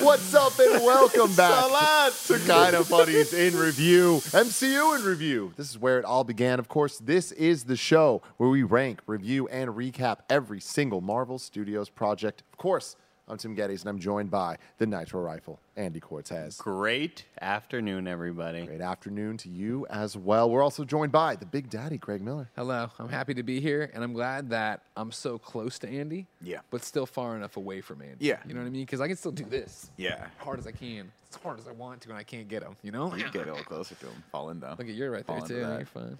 What's up and welcome back to Kind of Funnies in Review, MCU in Review. This is where it all began. Of course, this is the show where we rank, review, and recap every single Marvel Studios project. Of course, I'm Tim Geddes, and I'm joined by the Nitro Rifle, Andy Cortez. Great afternoon, everybody. Great afternoon to you as well. We're also joined by the Big Daddy, Greg Miller. Hello. I'm happy to be here, and I'm glad that I'm so close to Andy, but still far enough away from Andy. Yeah. You know what I mean? Because I can still do this. Yeah. Hard as I can. As hard as I want to, and I can't get him, you know? You get a little closer to him. Fall in, though. Look at you right there, too. You're fine.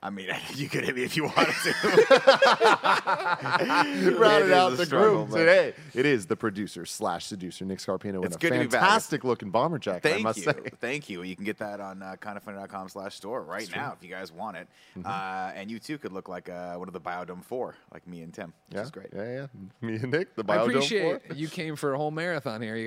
I mean, you could hit me if you wanted to. Rounded out the group today. It is the producer / seducer, Nick Scarpino, in a fantastic-looking bomber jacket, I must say. Thank you. You can get that on kindoffunny.com/store right now if you guys want it. Mm-hmm. And you, too, could look like one of the Biodome 4, like me and Tim, which is great. Yeah, yeah. Me and Nick, the Biodome 4. I appreciate you came for a whole marathon here. You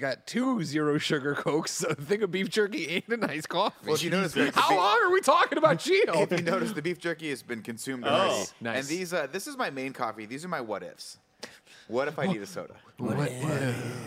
got 2 zero-sugar Cokes, so a thing of beef jerky, and a nice coffee. Well, you notice how long are we talking about She-Hulk? You notice the beef jerky has been consumed already. Nice. And these, this is my main coffee. These are my what ifs. What if I need a soda? What if?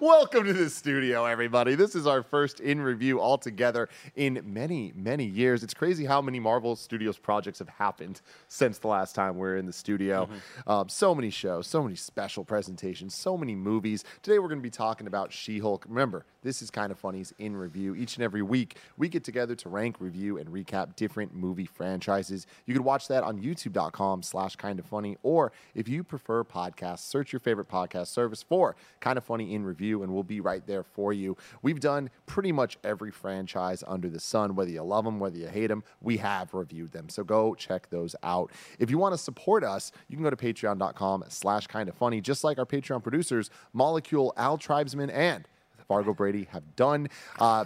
Welcome to the studio, everybody. This is our first in review altogether in many, many years. It's crazy how many Marvel Studios projects have happened since the last time we were in the studio. Mm-hmm. So many shows, so many special presentations, so many movies. Today we're going to be talking about She-Hulk. Remember, this is Kind of Funny's in Review. Each and every week, we get together to rank, review, and recap different movie franchises. You can watch that on youtube.com/kindoffunny, or if you prefer podcasts, search your favorite podcast service for Kind of Funny in Review, and we'll be right there for you. We've done pretty much every franchise under the sun, whether you love them, whether you hate them, we have reviewed them. So go check those out. If you want to support us, you can go to patreon.com/kindoffunny, just like our Patreon producers, Molecule, Al Tribesman, and Fargo Brady have done.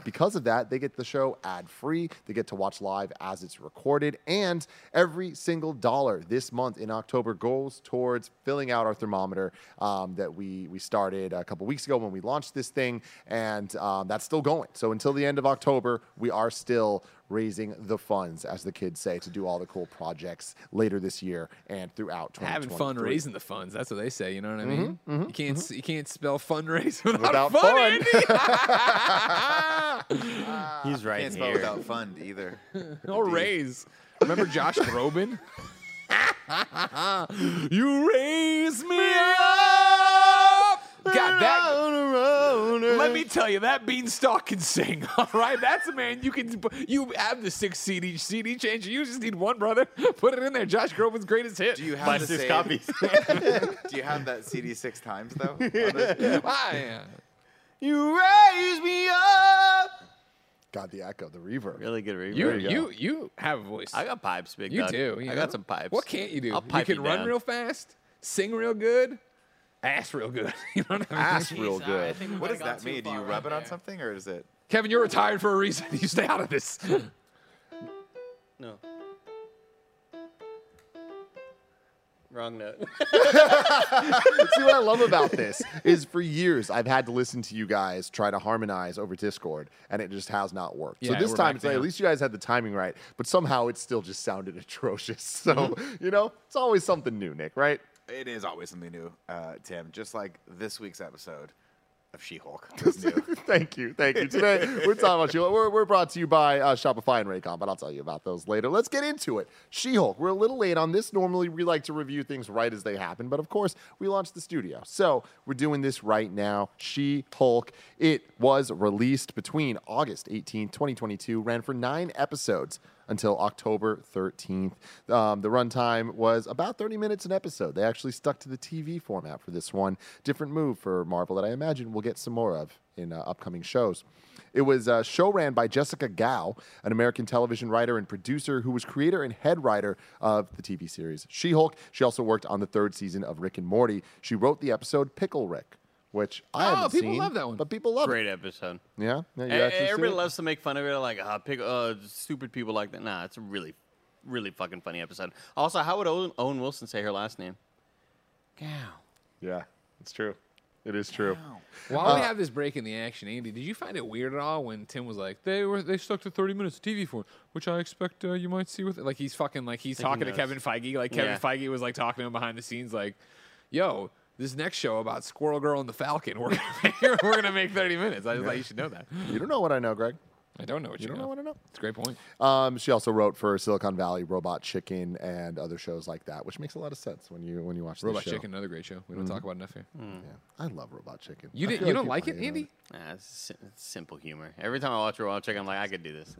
Because of that, they get the show ad-free. They get to watch live as it's recorded. And every single dollar this month in October goes towards filling out our thermometer that we started a couple weeks ago when we launched this thing. And that's still going. So until the end of October, we are still raising the funds, as the kids say, to do all the cool projects later this year and throughout 2023. Having fun raising the funds. That's what they say. You know what I mean? Mm-hmm, mm-hmm, you can't spell fundraise without fun, Andy. He's right. Can't spell without fund either. Or raise. Remember Josh Groban? You raise me up. Got that. Let me tell you, that beanstalk can sing. All right, that's a man. You have the 6 CD change. You just need one, brother. Put it in there. Josh Groban's greatest hit. Do you have my 6 copies? Do you have that CD 6 times though? You raise me up. Got the echo, the reverb. Really good reverb. You have a voice. I got pipes, big dog. You do. You got some pipes. What can't you do? You can run real fast, sing real good. Ass real good. You know what I mean? Ass real good. What does that mean? Do you rub it on something, or is it? Kevin, you're retired for a reason. You stay out of this. No. Wrong note. See, what I love about this is for years I've had to listen to you guys try to harmonize over Discord, and it just has not worked. Yeah, so this time, at least you guys had the timing right, but somehow it still just sounded atrocious. So, you know, it's always something new, Nick, right? It is always something new, Tim. Just like this week's episode, of She-Hulk. Thank you. Today, we're talking about She-Hulk. We're brought to you by Shopify and Raycon, but I'll tell you about those later. Let's get into it. She-Hulk. We're a little late on this. Normally, we like to review things right as they happen, but of course, we launched the studio. So we're doing this right now. She-Hulk. It was released between August 18, 2022, ran for 9 episodes until October 13th. The runtime was about 30 minutes an episode. They actually stuck to the TV format for this one. Different move for Marvel that I imagine we'll get some more of in upcoming shows. It was a show ran by Jessica Gao, an American television writer and producer who was creator and head writer of the TV series She-Hulk. She also worked on the 3rd season of Rick and Morty. She wrote the episode Pickle Rick, which I haven't seen. People love that one. But people love it. Great episode. Yeah? Everybody loves to make fun of it. Like, stupid people like that. Nah, it's a really, really fucking funny episode. Also, how would Owen Wilson say her last name? Gao. Yeah, it's true. It is true. Wow. While we have this break in the action, Andy, did you find it weird at all when Tim was like, they stuck to 30 minutes of TV for it, which I expect you might see with it? Like, he's fucking, like, he's talking to Kevin Feige. Like, Kevin Feige was, like, talking to him behind the scenes, like, yo, this next show about Squirrel Girl and the Falcon, we're gonna make 30 minutes. I was like, you should know that. You don't know what I know, Greg. I don't know what you know. You don't know what I know. It's a great point. She also wrote for Silicon Valley, Robot Chicken, and other shows like that, which makes a lot of sense when you watch Robot this show. Chicken, another great show. We don't talk about it enough here. Yeah, I love Robot Chicken. You don't like it, Andy? Nah, it's simple humor. Every time I watch Robot Chicken, I'm like, I could do this.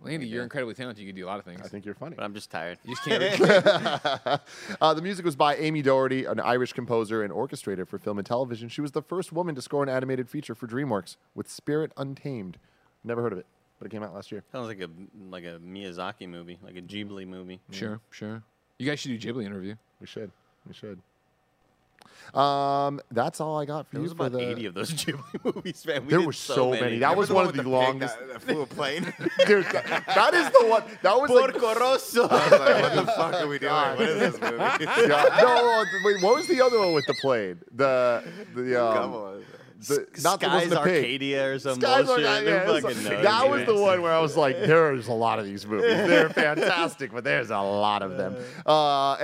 Well, Andy, you're incredibly talented. You can do a lot of things. I think you're funny. But I'm just tired. You just can't. The music was by Amy Doherty, an Irish composer and orchestrator for film and television. She was the first woman to score an animated feature for DreamWorks with Spirit Untamed. Never heard of it, but it came out last year. Sounds like a Miyazaki movie, like a Ghibli movie. Sure. You guys should do a Ghibli interview. We should. That's all I got for you. There was about 80 of those Ghibli movies, man. There were so many. That was one of the longest. That flew a plane. Dude, that is the one. That was Porco Rosso. I was like, what the fuck are we doing? What is this movie? No, wait, what was the other one with the plane? Come on. Skies Arcadia or some bullshit. That was the one where I was like, there's a lot of these movies. They're fantastic, but there's a lot of them.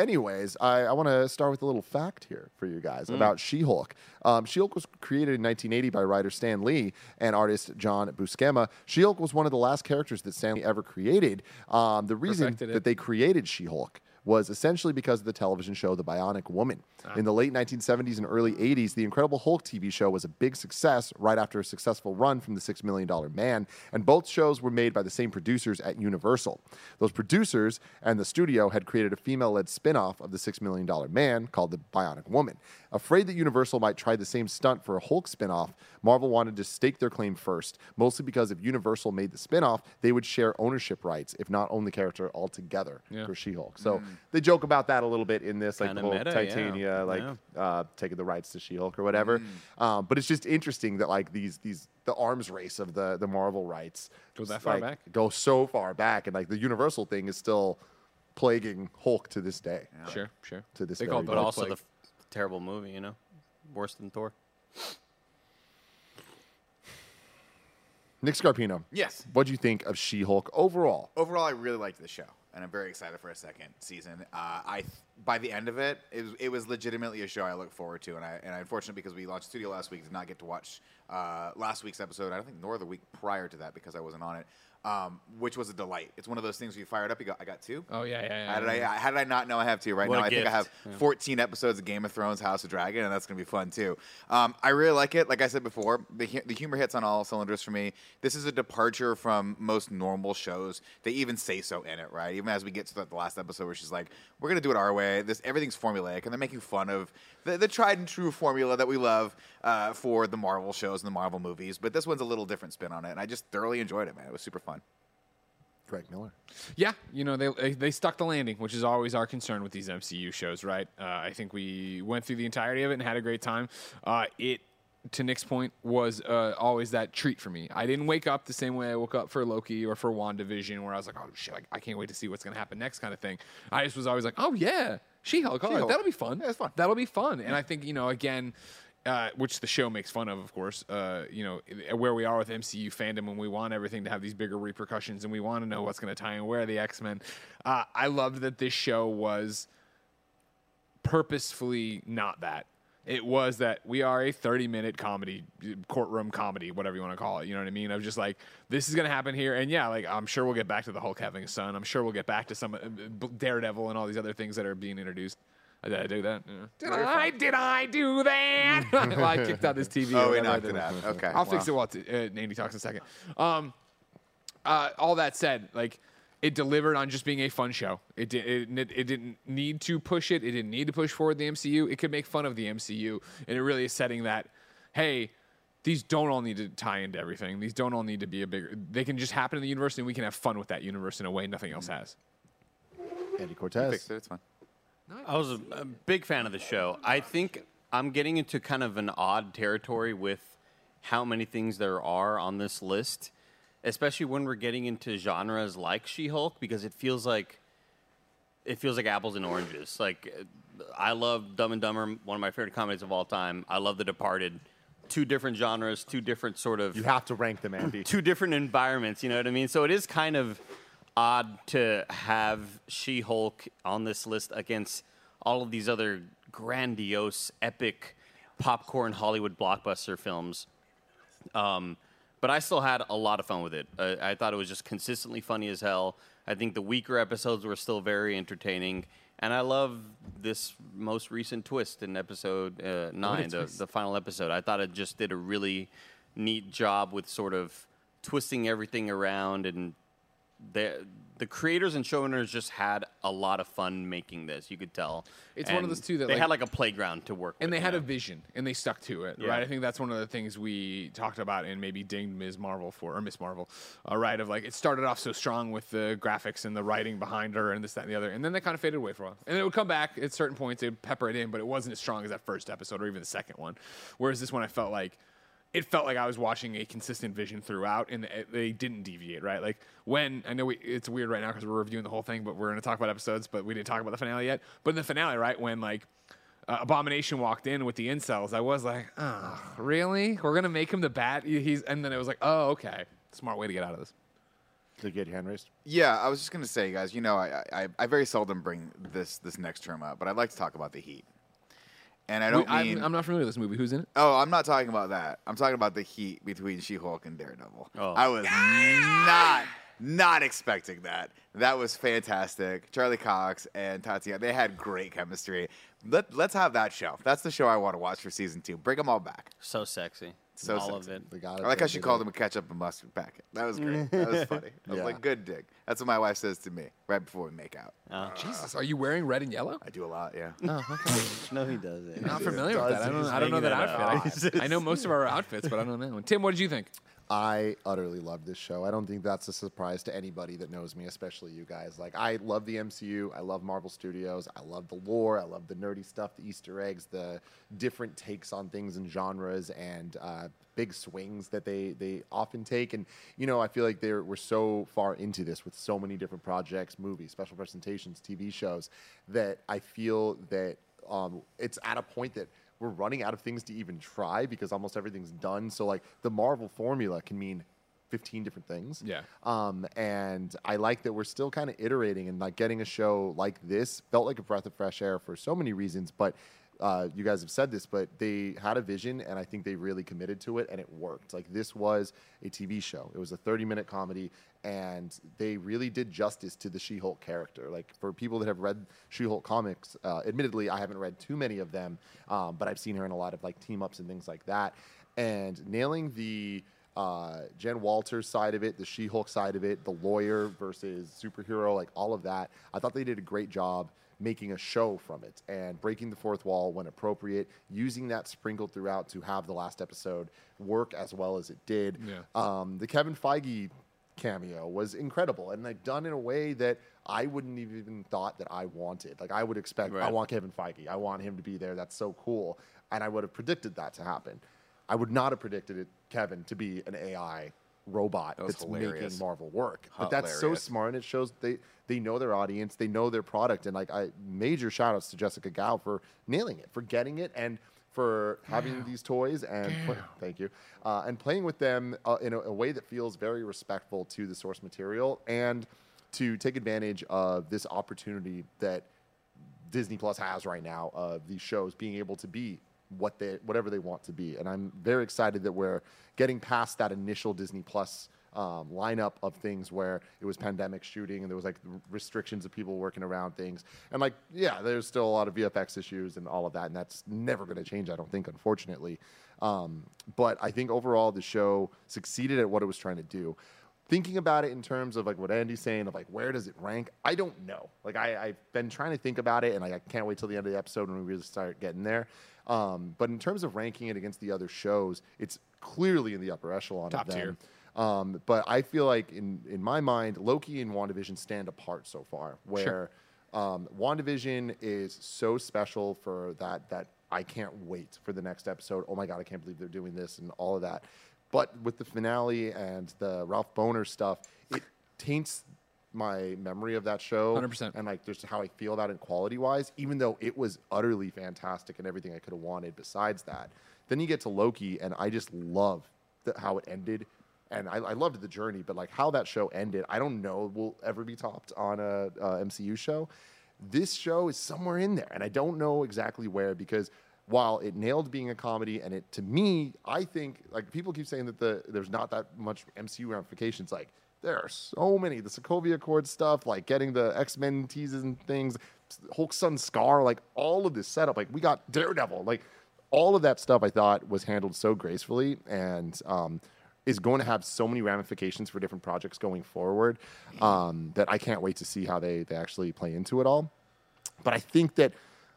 Anyways, I want to start with a little fact here for you guys about She-Hulk. She-Hulk was created in 1980 by writer Stan Lee and artist John Buscema. She-Hulk was one of the last characters that Stan Lee ever created. The reason that they created She-Hulk was essentially because of the television show The Bionic Woman. In the late 1970s and early 80s, the Incredible Hulk TV show was a big success right after a successful run from the $6 Million Man, and both shows were made by the same producers at Universal. Those producers and the studio had created a female-led spin-off of the $6 Million Man called The Bionic Woman. Afraid that Universal might try the same stunt for a Hulk spin-off, Marvel wanted to stake their claim first, mostly because if Universal made the spin-off, they would share ownership rights, if not own the character altogether for She-Hulk. So they joke about that a little bit in this, like the whole meta, Titania, taking the rights to She-Hulk or whatever. But it's just interesting that like the arms race of the Marvel rights goes that far back, goes so far back, and like the Universal thing is still plaguing Hulk to this day. Yeah. Sure. To this day, but also like, the terrible movie, you know, worse than Thor. Nick Scarpino. Yes. What do you think of She-Hulk overall? Overall, I really liked the show. And I'm very excited for a second season. By the end of it, it was legitimately a show I look forward to. And I unfortunately, because we launched the studio last week, did not get to watch last week's episode. I don't think nor the week prior to that because I wasn't on it, which was a delight. It's one of those things where you fire it up. You go, I got 2. Oh yeah. How did I not know I have 2 right now? I think I have 14 episodes of Game of Thrones, House of Dragon, and that's gonna be fun too. I really like it. Like I said before, the humor hits on all cylinders for me. This is a departure from most normal shows. They even say so in it, right? Even as we get to the last episode where she's like, "We're gonna do it our way. Everything's formulaic," and they're making fun of the tried and true formula that we love for the Marvel shows and the Marvel movies. But this one's a little different spin on it, and I just thoroughly enjoyed it, man. It was super fun. Greg Miller. Yeah, you know, they stuck the landing, which is always our concern with these MCU shows, right? I think we went through the entirety of it and had a great time. It, to Nick's point, was always that treat for me. I didn't wake up the same way I woke up for Loki or for WandaVision where I was like, oh, shit, I can't wait to see what's going to happen next kind of thing. I just was always like, oh, yeah, She-Hulk. That'll be fun. Yeah, fun. That'll be fun. And I think, you know, again... which the show makes fun of course, you know, where we are with MCU fandom when we want everything to have these bigger repercussions and we want to know what's going to tie in where the X-Men. I loved that this show was purposefully not that. it was that we are a 30-minute comedy, courtroom comedy, whatever you want to call it. You know what I mean? I was just like, this is going to happen here. And yeah, like, I'm sure we'll get back to the Hulk having a son. I'm sure we'll get back to some Daredevil and all these other things that are being introduced. Did I do that? Yeah. Did I do that? Well, I kicked out this TV. Oh, we knocked it out. Okay. I'll fix it while Andy talks in a second. All that said, like, it delivered on just being a fun show. It didn't need to push it. It didn't need to push forward the MCU. It could make fun of the MCU. And it really is setting that, hey, these don't all need to tie into everything. These don't all need to be a bigger. They can just happen in the universe, and we can have fun with that universe in a way nothing else has. Andy Cortez. You fixed it. It's fine. I was a big fan of the show. I think I'm getting into kind of an odd territory with how many things there are on this list, especially when we're getting into genres like She-Hulk, because it feels like apples and oranges. Like, I love Dumb and Dumber, one of my favorite comedies of all time. I love The Departed. Two different genres, two different sort of... You have to rank them, Andy. Two different environments, you know what I mean? So it is kind of... odd to have She-Hulk on this list against all of these other grandiose, epic popcorn Hollywood blockbuster films. But I still had a lot of fun with it. I thought it was just consistently funny as hell. I think the weaker episodes were still very entertaining. And I love this most recent twist in episode 9, the final episode. I thought it just did a really neat job with sort of twisting everything around, and the creators and showrunners just had a lot of fun making this. You could tell. It's one of those, too, that they had like a playground to work with. And they had a vision, and they stuck to it, right? I think that's one of the things we talked about and maybe dinged Ms. Marvel for, or Miss Marvel, right? Of like, it started off so strong with the graphics and the writing behind her and this, that, and the other. And then they kind of faded away for a while. And it would come back at certain points. They would pepper it in, but it wasn't as strong as that first episode or even the second one. Whereas this one, it felt like I was watching a consistent vision throughout, and they didn't deviate, right? Like, when, I know it's weird right now because we're reviewing the whole thing, but we're going to talk about episodes, but we didn't talk about the finale yet. But in the finale, right, when, like, Abomination walked in with the incels, I was like, oh, really? We're going to make him the bat? And then it was like, oh, okay. Smart way to get out of this. Did you get hand raised? Yeah, I was just going to say, guys, you know, I very seldom bring this next term up, but I'd like to talk about The Heat. And I don't mean... I'm not familiar with this movie. Who's in it? Oh, I'm not talking about that. I'm talking about the heat between She-Hulk and Daredevil. Oh. I was not expecting that. That was fantastic. Charlie Cox and Titania, they had great chemistry. Let's have that show. That's the show I want to watch for season 2. Bring them all back. So sexy. So all sexy. Of it. I like how she called them a ketchup and mustard packet. That was great. That was funny. I was like, good dig. That's what my wife says to me right before we make out. Jesus, are you wearing red and yellow? I do a lot, yeah. Oh, okay. No, he doesn't. I'm not familiar with that. I don't know that outfit. I know most of our outfits, but I don't know. Tim, what did you think? I utterly love this show. I don't think that's a surprise to anybody that knows me, especially you guys. Like, I love the MCU. I love Marvel Studios. I love the lore. I love the nerdy stuff, the Easter eggs, the different takes on things and genres, and big swings that they often take. And, you know, I feel like we're so far into this with so many different projects, movies, special presentations, TV shows, that I feel that it's at a point that we're running out of things to even try because almost everything's done. So, like, the Marvel formula can mean 15 different things. Yeah. And I like that we're still kind of iterating, and, like, getting a show like this felt like a breath of fresh air for so many reasons. But you guys have said this, but they had a vision, and I think they really committed to it, and it worked. Like, this was a TV show. It was a 30-minute comedy, and they really did justice to the She-Hulk character. Like, for people that have read She-Hulk comics, admittedly, I haven't read too many of them, but I've seen her in a lot of, like, team-ups and things like that. And nailing the Jen Walters side of it, the She-Hulk side of it, the lawyer versus superhero, like, all of that, I thought they did a great job making a show from it and breaking the fourth wall when appropriate, using that sprinkled throughout to have the last episode work as well as it did. Yeah. The Kevin Feige cameo was incredible, and like done in a way that I wouldn't have even thought that I wanted. Like, I would expect, I want Kevin Feige. I want him to be there. That's so cool. And I would have predicted that to happen. I would not have predicted Kevin to be an AI robot that's making Marvel work. But that's so smart, and it shows they know their audience, they know their product, and like major shout outs to Jessica Gao for nailing it, for getting it, and for having these toys and thank you, and playing with them in a way that feels very respectful to the source material, and to take advantage of this opportunity that Disney Plus has right now of these shows being able to be what they, whatever they want to be. And I'm very excited that we're getting past that initial Disney Plus lineup of things where it was pandemic shooting and there was like restrictions of people working around things. And like, yeah, there's still a lot of VFX issues and all of that. And that's never going to change, I don't think, unfortunately. But I think overall the show succeeded at what it was trying to do. Thinking about it in terms of like what Andy's saying of like, where does it rank? I don't know. Like I've been trying to think about it, and like I can't wait till the end of the episode when we really start getting there. But in terms of ranking it against the other shows, it's clearly in the upper echelon of them. But I feel like in my mind, Loki and WandaVision stand apart so far, where WandaVision is so special for that I can't wait for the next episode. Oh my God, I can't believe they're doing this and all of that. But with the finale and the Ralph Boner stuff, it taints my memory of that show. 100%. And like just how I feel about it quality-wise, even though it was utterly fantastic and everything I could have wanted besides that. Then you get to Loki, and I just love how it ended. And I loved the journey, but like how that show ended, I don't know will ever be topped on a MCU show. This show is somewhere in there, and I don't know exactly where, because while it nailed being a comedy, and it, to me, I think, like, people keep saying that there's not that much MCU ramifications. Like, there are so many. The Sokovia Accord stuff, like, getting the X-Men teases and things, Hulk's son Scar, like, all of this setup. Like, we got Daredevil. Like, all of that stuff, I thought, was handled so gracefully and is going to have so many ramifications for different projects going forward that I can't wait to see how they actually play into it all. But I think that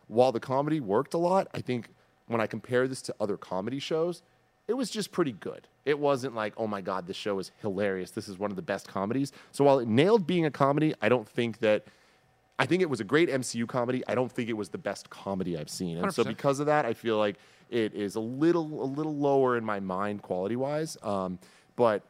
while the comedy worked a lot, I think when I compare this to other comedy shows, it was just pretty good. It wasn't like, oh my God, this show is hilarious. This is one of the best comedies. So while it nailed being a comedy, I think it was a great MCU comedy. I don't think it was the best comedy I've seen. And 100%. So because of that, I feel like it is a little lower in my mind quality-wise. But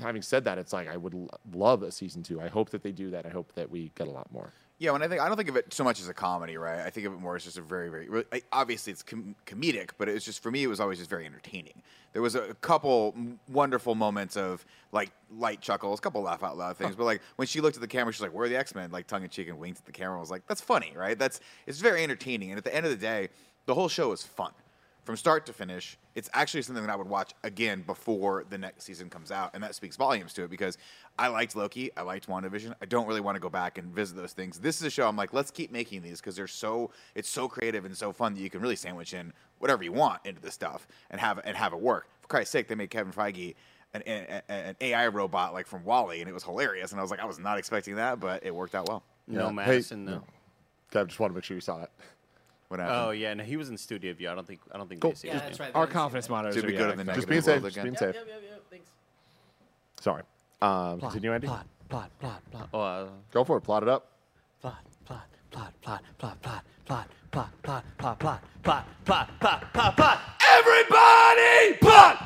having said that, it's like I would love a season 2. I hope that they do that. I hope that we get a lot more. Yeah, and I don't think of it so much as a comedy, right? I think of it more as just a very, very... Obviously, it's comedic, but it's just, for me, it was always just very entertaining. There was a couple wonderful moments of, like, light chuckles, a couple laugh-out-loud things, but, like, when she looked at the camera, she's like, where are the X-Men? Like, tongue-in-cheek and winked at the camera. I was like, that's funny, right? It's very entertaining, and at the end of the day, the whole show is fun. From start to finish, it's actually something that I would watch again before the next season comes out, and that speaks volumes to it because I liked Loki, I liked WandaVision. I don't really want to go back and visit those things. This is a show I'm like, let's keep making these because it's so creative and so fun that you can really sandwich in whatever you want into this stuff and have it work. For Christ's sake, they made Kevin Feige an AI robot like from WALL-E, and it was hilarious. And I was like, I was not expecting that, but it worked out well. Yeah. No Madison though. No. I just want to make sure you saw it. Oh yeah, no, he was in studio view. I don't think cool. They see it. Yeah, that's right. Our confidence monitors. Should we go to the negative world again? Just being safe. Yep. Thanks. Sorry. Continue, Andy. Plot. Go for it. Plot it up. Plot. Everybody! Plot.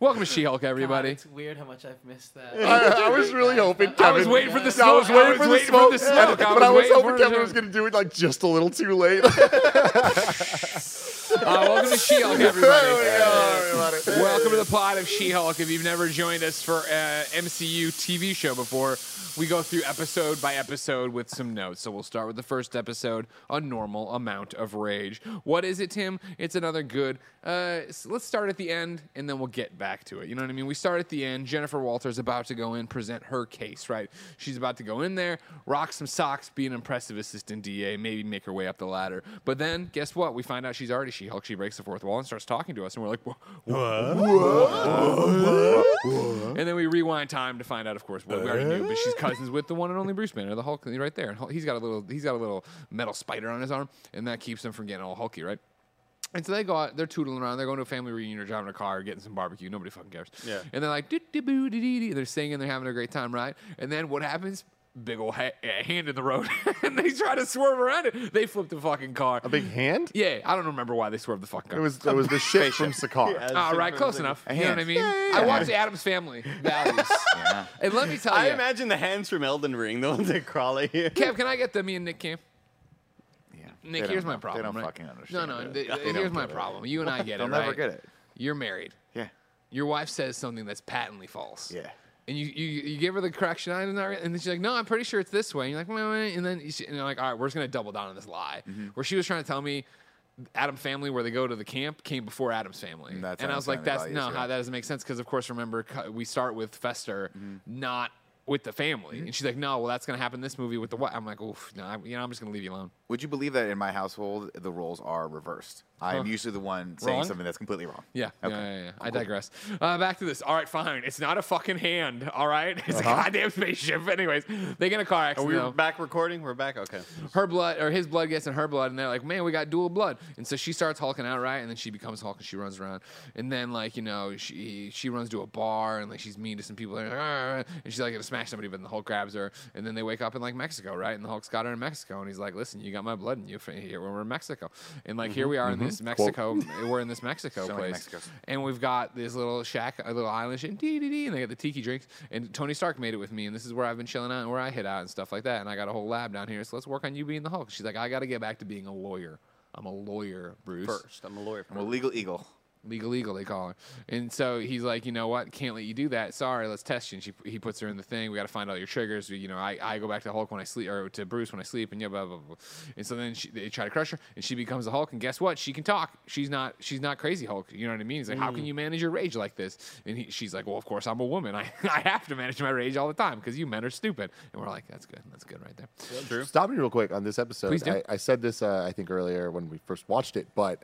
Welcome to She-Hulk, everybody. God, it's weird how much I've missed that. I was really hoping Kevin... I was waiting for the smoke. But I was hoping Kevin was going to do it like just a little too late. Welcome to She-Hulk, everybody. Welcome to the pod of She-Hulk. If you've never joined us for an MCU TV show before, we go through episode by episode with some notes. So we'll start with the first episode, A Normal Amount of Rage. What is it, Tim? It's another good... so let's start at the end, and then we'll get back to it. You know what I mean? We start at the end. Jennifer Walters about to go in, present her case, right? She's about to go in there, rock some socks, be an impressive assistant DA, maybe make her way up the ladder. But then, guess what? We find out she's already She-Hulk. She breaks the fourth wall and starts talking to us, and we're like, what? And then we rewind time to find out, of course, what we already knew, but she's cousins with the one and only Bruce Banner, the Hulk, right there. And he's got a little metal spider on his arm, and that keeps him from getting all hulky, right? And so they go out, they're tootling around, they're going to a family reunion or driving a car or getting some barbecue. Nobody fucking cares. Yeah. And they're like, doo-doo-boo-doo-doo-doo. They're singing, they're having a great time, right? And then what happens? Big old hand in the road, and they try to swerve around it. They flipped the fucking car. A big hand? Yeah, I don't remember why they swerved the fucking car. It was the ship from Sakaar. Yeah, all right, close enough. You know what I mean? Yeah. I watched Adam's Family Values. Yeah. And let me tell you, I imagine the hands from Elden Ring, the ones that crawl at you. Kev, can I get me and Nick Cam? Yeah. Nick, here's my problem. They don't fucking understand. No, here's my problem. You and I get it. They'll never get it. You're married. Yeah. Your wife says something that's patently false. Yeah. And you give her the correction, and then she's like, no, I'm pretty sure it's this way. And you're like, wait. And then you're like, all right, we're just going to double down on this lie. Mm-hmm. Where she was trying to tell me Adam's family, where they go to the camp, came before Adam's family. And I was like, that's no, how that doesn't make sense. Because, of course, remember, we start with Fester, mm-hmm. not with the family. Mm-hmm. And she's like, no, well, that's going to happen in this movie with the what? I'm like, oof, no, I'm just going to leave you alone. Would you believe that in my household, the roles are reversed? I am usually the one saying something that's completely wrong. Yeah. Okay. Yeah. Cool. I digress. Back to this. All right, fine. It's not a fucking hand. All right. It's a goddamn spaceship. Anyways, they get in a car accident. Are we back recording? We're back. Okay. Her blood, or his blood gets in her blood, and they're like, man, we got dual blood. And so she starts hulking out, right? And then she becomes Hulk, and she runs around. And then, like, you know, she runs to a bar, and, like, she's mean to some people. And, like, and she's, like, going to smash somebody, but then the Hulk grabs her. And then they wake up in, like, Mexico, right? And the Hulk's got her in Mexico. And he's like, listen, you got my blood in you for here when we're in Mexico. And, like, here we are in this Mexico, we're in this Mexico place, and we've got this little shack, a little island, and they got the tiki drinks. And Tony Stark made it with me, and this is where I've been chilling out, and where I hit out and stuff like that. And I got a whole lab down here, so let's work on you being the Hulk. She's like, I got to get back to being a lawyer. I'm a lawyer, Bruce. I'm a legal eagle. Legal eagle, they call her. And so he's like, you know what? Can't let you do that. Sorry, let's test you. And he puts her in the thing. We got to find all your triggers. You know, I go back to Hulk when I sleep, or to Bruce when I sleep, and yeah, blah, blah, blah. And so then they try to crush her, and she becomes a Hulk. And guess what? She can talk. She's not crazy Hulk. You know what I mean? He's like, how can you manage your rage like this? And she's like, well, of course, I'm a woman. I have to manage my rage all the time because you men are stupid. And we're like, that's good. That's good right there. Yeah, true. Stop me real quick on this episode. Please do. I said this, I think, earlier when we first watched it, but...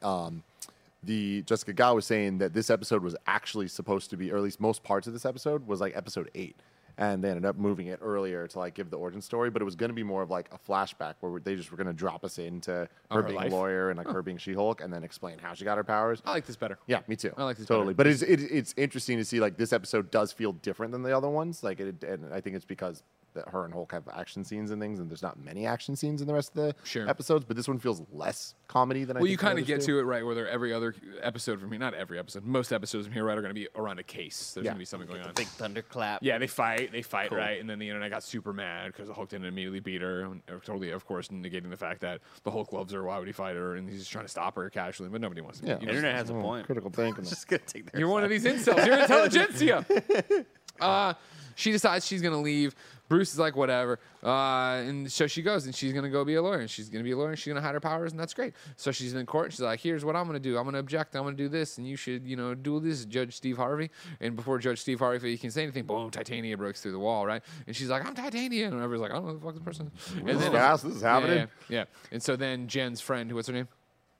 Jessica Gao was saying that this episode was actually supposed to be, or at least most parts of this episode, was like episode 8. And they ended up moving it earlier to like give the origin story, but it was going to be more of like a flashback where they just were going to drop us into her being a lawyer and like her being She-Hulk, and then explain how she got her powers. I like this better. Yeah, me too. I like this totally. Better. But it's interesting to see like this episode does feel different than the other ones. Like and I think it's because that her and Hulk have action scenes and things, and there's not many action scenes in the rest of the episodes, but this one feels less comedy than I think. Well, you kind of get to it right where every other episode from here, not every episode, most episodes from here, right, are going to be around a case. There's going to be something going on. Big thunderclap. Yeah, they fight, cool. Right? And then the internet got super mad because the Hulk didn't immediately beat her, totally, of course, negating the fact that the Hulk loves her. Why would he fight her? And he's just trying to stop her casually, but nobody wants to. Yeah. The internet has a point. Critical thinking. Just going to take their You're side. One of these incels. You're Intelligentsia. She decides she's going to leave. Bruce is like, whatever. And so she goes, and she's going to go be a lawyer. And she's going to be a lawyer, and she's going to hide her powers, and that's great. So she's in court, and she's like, here's what I'm going to do. I'm going to object. I'm going to do this, and you should, you know, do this, Judge Steve Harvey. And before Judge Steve Harvey can say anything, boom, Titania breaks through the wall, right? And she's like, I'm Titania. And everybody's like, I don't know who the fuck this person is. And then this is happening. Yeah. And so then Jen's friend, what's her name?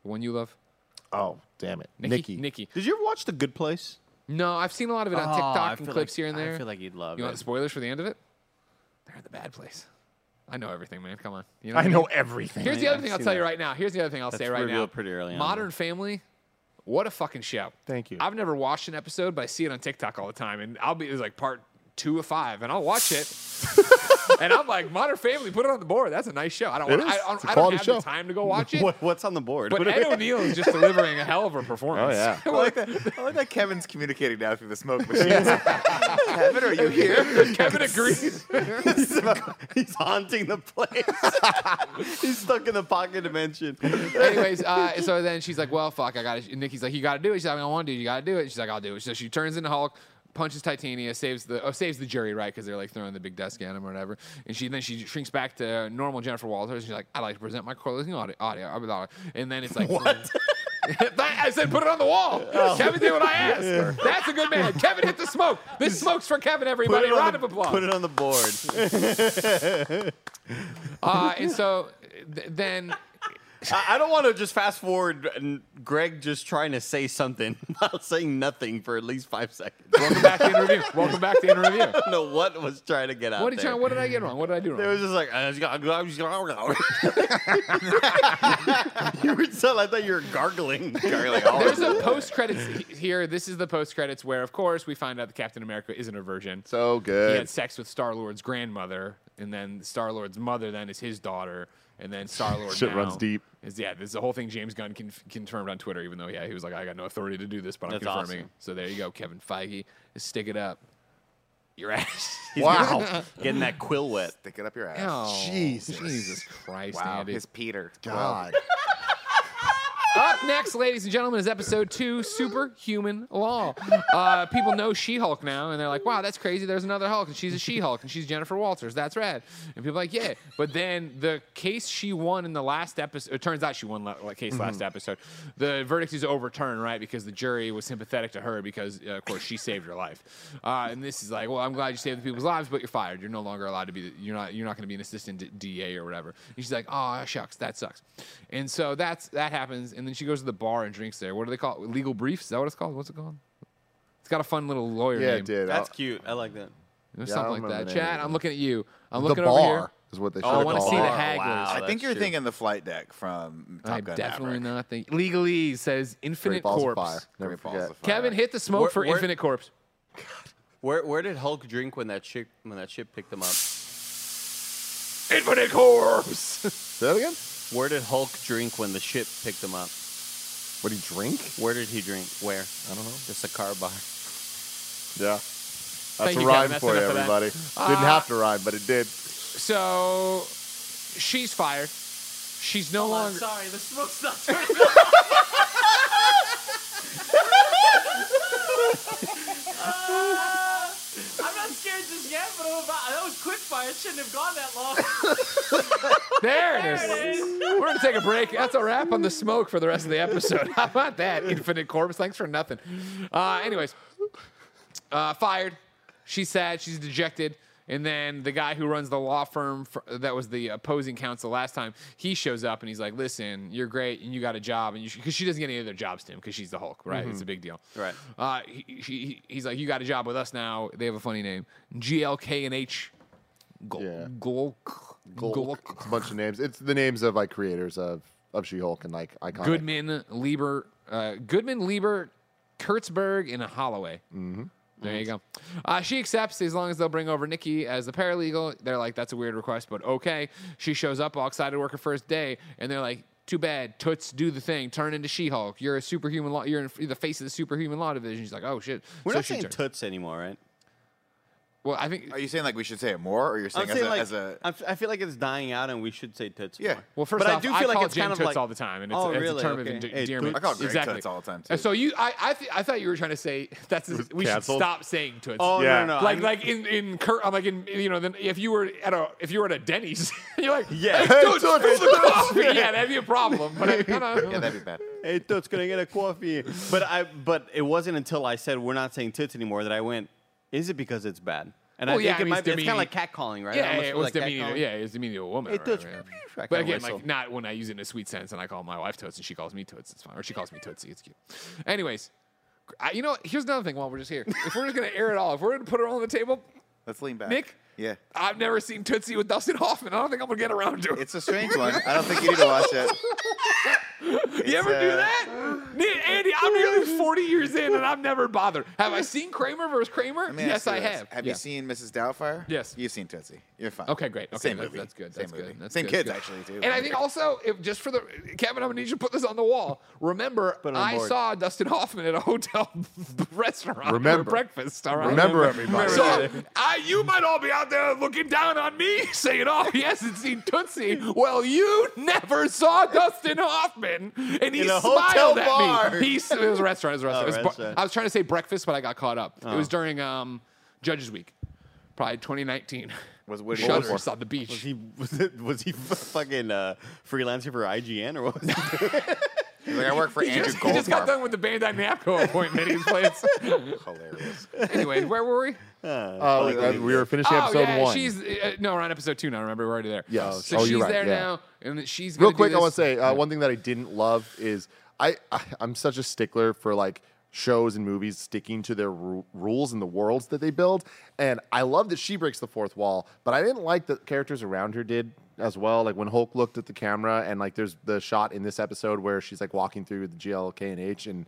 The one you love? Oh, damn it. Nikki. Did you ever watch The Good Place? No, I've seen a lot of it on TikTok and clips here and there. I feel like you'd love it. You want the spoilers for the end of it? They're in the bad place. I know everything, man. Come on. You know I know everything. Here's the other thing I'll tell you right now. Here's the other thing I'll say right now. Pretty early on. Modern Family, what a fucking show. Thank you. I've never watched an episode, but I see it on TikTok all the time. And it's like part 2 of 5, and I'll watch it. And I'm like, Modern Family, put it on the board. That's a nice show. I don't have the time to go watch it. What's on the board? But Ed O'Neill is just delivering a hell of a performance. Oh, yeah. I like that Kevin's communicating now through the smoke machine. Kevin, are you here? Kevin agrees. He's haunting the place. He's stuck in the pocket dimension. Anyways, so then she's like, well, fuck, I got it. And Nikki's like, you got to do it. She's like, I don't want to do it. You got to do it. She's like, I'll do it. So she turns into Hulk. Punches Titania, saves the jury, right? Because they're like throwing the big desk at him or whatever. And she shrinks back to normal Jennifer Walters. And she's like, I'd like to present my closing audio. And then it's like, what? I said, put it on the wall. Oh. Kevin did what I asked. Yeah. That's a good man. Kevin hit the smoke. This smoke's for Kevin, everybody. Round of applause. Put it on the board. And so then. I don't want to just fast forward Greg just trying to say something while saying nothing for at least 5 seconds. Welcome back to In Review. I don't know what was trying to get out what there. What did I get wrong? What did I do wrong? It was just like, you were so, I thought you were gargling. There's a post-credits here. This is the post-credits where, of course, we find out that Captain America isn't a virgin. So good. He had sex with Star-Lord's grandmother, and then Star-Lord's mother then is his daughter. And then Star-Lord Shit now runs deep. This is the whole thing James Gunn confirmed on Twitter, even though, yeah, he was like, I got no authority to do this, but I'm confirming. Awesome. So there you go, Kevin Feige. Stick it up your ass. Wow. Getting that quill wet. Stick it up your ass. Oh, Jesus Christ, wow, Andy. His Peter. God. Up next, ladies and gentlemen, is episode 2, Superhuman Law. People know She-Hulk now, and they're like, wow, that's crazy. There's another Hulk, and she's a She-Hulk, and she's Jennifer Walters. That's rad. And people are like, yeah. But then the case she won in the last episode, it turns out she won the case last episode, the verdict is overturned, right, because the jury was sympathetic to her because, of course, she saved her life. And this is like, well, I'm glad you saved the people's lives, but you're fired. You're no longer allowed to be, you're not going to be an assistant DA or whatever. And she's like, oh, shucks, that sucks. And so that happens, and then she goes to the bar and drinks there. What do they call it? Legal briefs? Is that what it's called? What's it called? It's got a fun little lawyer name. Yeah, it did. That's cute. I like that. Or something like that. Chad, I'm looking at you. I'm looking over here. The bar is what they should call it. I want to see the hagglers. Wow, I think you're thinking the flight deck from Top Gun Maverick. Definitely not. Legalese says Infinite Corpse. Never forget. Kevin, hit the smoke for Infinite Corpse. God. Where did Hulk drink when that ship picked him up? Infinite Corpse. Say that again? Where did Hulk drink when the ship picked him up? What did he drink? Where did he drink? Where? I don't know. The Sakaar bar. Yeah. That's a rhyme for you, everybody. Didn't have to rhyme, but it did. So she's fired. She's no longer. Sorry, the smoke's not turning off. I'm not scared just yet, but that was quick fire. It shouldn't have gone that long. there it is. We're going to take a break. That's a wrap on the smoke for the rest of the episode. How about that, Infinite Corpse? Thanks for nothing. Anyways, fired. She's sad. She's dejected. And then the guy who runs the law firm that was the opposing counsel last time, he shows up and he's like, listen, you're great and you got a job. And because she doesn't get any other jobs to him because she's the Hulk, right? Mm-hmm. It's a big deal. Right. He's like, you got a job with us now. They have a funny name. GLKNH. Golk. It's a bunch of names. It's the names of like creators of She-Hulk and like iconic. Goodman, Lieber, Kurtzberg, and Holloway. Mm-hmm. There you go. She accepts as long as they'll bring over Nikki as the paralegal. They're like, that's a weird request, but okay. She shows up all excited to work her first day, and they're like, too bad. Toots, do the thing. Turn into She-Hulk. You're a superhuman law. You're in the face of the superhuman law division. She's like, oh, shit. We're not saying Toots anymore, right? Well, I think... Are you saying, like, we should say it more, or you're saying as a... I feel like it's dying out, and we should say Toots more. Well, first off, I feel like it's kind of like... all the time, and it's a term of endearment. I call Greg Toots all the time, too. So you... I thought you were trying to say... We should stop saying Toots. Oh, yeah. No. If you were at a Denny's, you're like, yeah, hey, Toots, yeah, that'd be a problem. But yeah, that'd be bad. Hey, Toots, can I get a coffee? But it wasn't until I said, we're not saying Toots anymore, that I went... Is it because it's bad? And I think it's kind of like catcalling, right? Yeah, it was like demeaning. Yeah, it's demeaning to a woman. It does. Right? But again, like not when I use it in a sweet sense, and I call my wife Toots, and she calls me Toots. It's fine, or she calls me Tootsie. It's cute. Anyways, here's another thing. While we're just here, if we're just gonna air it all, if we're gonna put it all on the table, let's lean back, Nick. Yeah, I've never seen Tootsie with Dustin Hoffman. I don't think I'm gonna get around to it. It's a strange one. I don't think you need to watch it. You ever do that? Andy, I'm nearly 40 years in and I've never bothered. Have I seen Kramer versus Kramer? Yes, I have. Have you seen Mrs. Doubtfire? Yes. You've seen Tootsie. You're fine. Okay, great. Okay, same movie. That's good. Same kids, actually, too. And I think also, Kevin, I'm going to need you to put this on the wall. Remember, I saw Dustin Hoffman at a hotel restaurant for breakfast. All right? Remember, everybody. So you might all be out there looking down on me saying, oh, he hasn't seen Tootsie. Well, you never saw Dustin Hoffman. And he smiled at me. It was a restaurant. I was trying to say breakfast, but I got caught up. Oh. It was during Judges Week, probably 2019. Was Woody Shutters on the beach? Was he fucking freelancing for IGN or what? Like, I work for Andrew Goldfarb. He just got done with the Bandai Namco appointment. He plays. Hilarious. Anyway, where were we? We were finishing episode 1. She's we're on episode 2 now. Remember, we're already there. Yeah. So she's there now, and she's real quick. I want to say one thing that I didn't love is I'm such a stickler for like shows and movies sticking to their rules and the worlds that they build, and I love that she breaks the fourth wall, but I didn't like that characters around her did as well. Like when Hulk looked at the camera, and like there's the shot in this episode where she's like walking through the GLKNH, and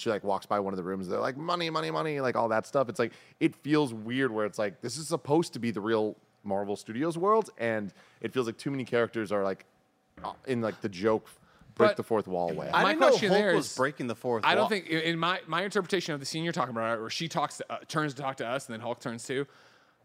she like walks by one of the rooms. They're like money, money, money, like all that stuff. It's like it feels weird where it's like this is supposed to be the real Marvel Studios world, and it feels like too many characters are like in like the joke. Break the fourth wall away. My question there is breaking the fourth wall. I don't think in my interpretation of the scene you're talking about, where she turns to talk to us, and then Hulk turns to.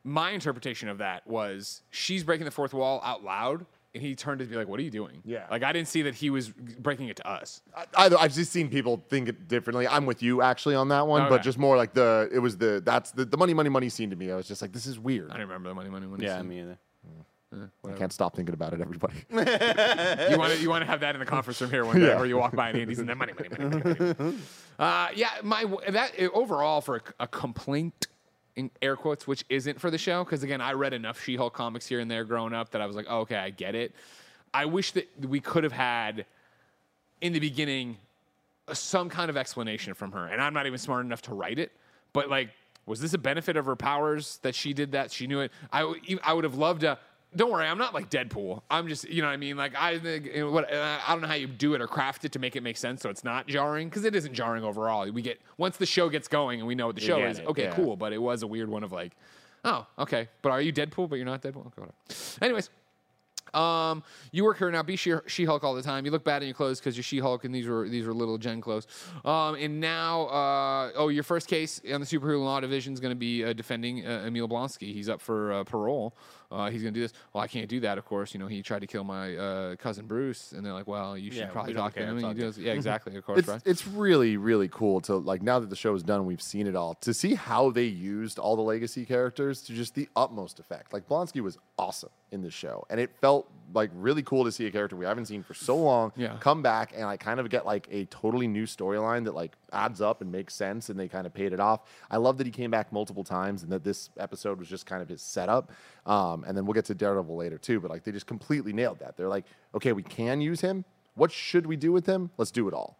My interpretation of that was she's breaking the fourth wall out loud, and he turned to be like, what are you doing? Yeah. Like, I didn't see that he was breaking it to us. I've just seen people think it differently. I'm with you, actually, on that one. Okay. But just more like the, it was the, that's the money, money, money scene to me. I was just like, this is weird. I don't remember the money, money, money scene. Yeah, me either. I can't stop thinking about it, everybody. you want to have that in the conference room here one day, where you walk by and Andy's and then money, money, money, money, money. Yeah, that overall for a complaint, in air quotes, which isn't for the show, because again, I read enough She-Hulk comics here and there growing up that I was like, oh, okay, I get it. I wish that we could have had in the beginning some kind of explanation from her, and I'm not even smart enough to write it, but like, was this a benefit of her powers that she did that? She knew it. I would have loved a, don't worry, I'm not like Deadpool. I'm just, you know what I mean? Like, I don't know how you do it or craft it to make it make sense so it's not jarring, because it isn't jarring overall. We get, once the show gets going and we know what the show is, okay, cool. But it was a weird one of like, oh, okay, but are you Deadpool? But you're not Deadpool? Okay, whatever. Anyways, you work here now. Be She-Hulk all the time. You look bad in your clothes because you're She-Hulk, and these were little Jen clothes. And now, your first case on the Superhero Law Division is going to be defending Emil Blonsky. He's up for parole. He's going to do this. Well, I can't do that, of course. You know, he tried to kill my cousin Bruce, and they're like, well, you should probably talk to him. And he does. Yeah, exactly, of course, right? It's really, really cool to, like, now that the show is done, we've seen it all, to see how they used all the legacy characters to just the utmost effect. Like, Blonsky was awesome in this show, and it felt, like, really cool to see a character we haven't seen for so long come back and, like, kind of get, like, a totally new storyline that, like, adds up and makes sense, and they kind of paid it off. I love that he came back multiple times and that this episode was just kind of his setup. And then we'll get to Daredevil later, too. But, like, they just completely nailed that. They're like, okay, we can use him. What should we do with him? Let's do it all.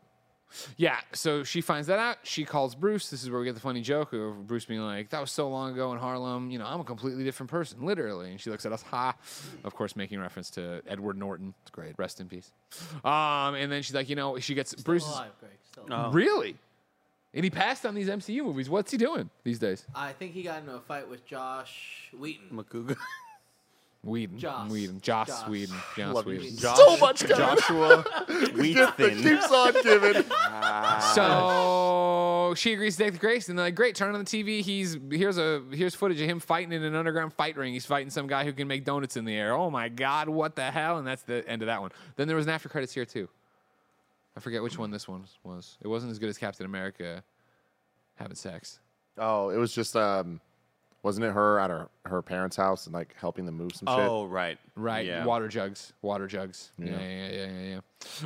Yeah, so she finds that out. She calls Bruce. This is where we get the funny joke of Bruce being like, that was so long ago in Harlem. You know, I'm a completely different person, literally. And she looks at us, ha. Of course, making reference to Edward Norton. It's great. Rest in peace. And then she's like, you know, she gets Bruce. Alive, Greg. Still alive. Really? And he passed on these MCU movies. What's he doing these days? I think he got into a fight with Josh Wheaton. Macuga. Joss Whedon. So much time. Joshua Wheaton. Keeps on giving. So she agrees to take the grace, and they're like, great, turn on the TV. Here's footage of him fighting in an underground fight ring. He's fighting some guy who can make donuts in the air. Oh my God, what the hell? And that's the end of that one. Then there was an after credits here too. I forget which one this one was. It wasn't as good as Captain America having sex. Oh, it was just wasn't it her at her parents' house and, like, helping them move some shit? Oh, right. Yeah. Water jugs. Yeah.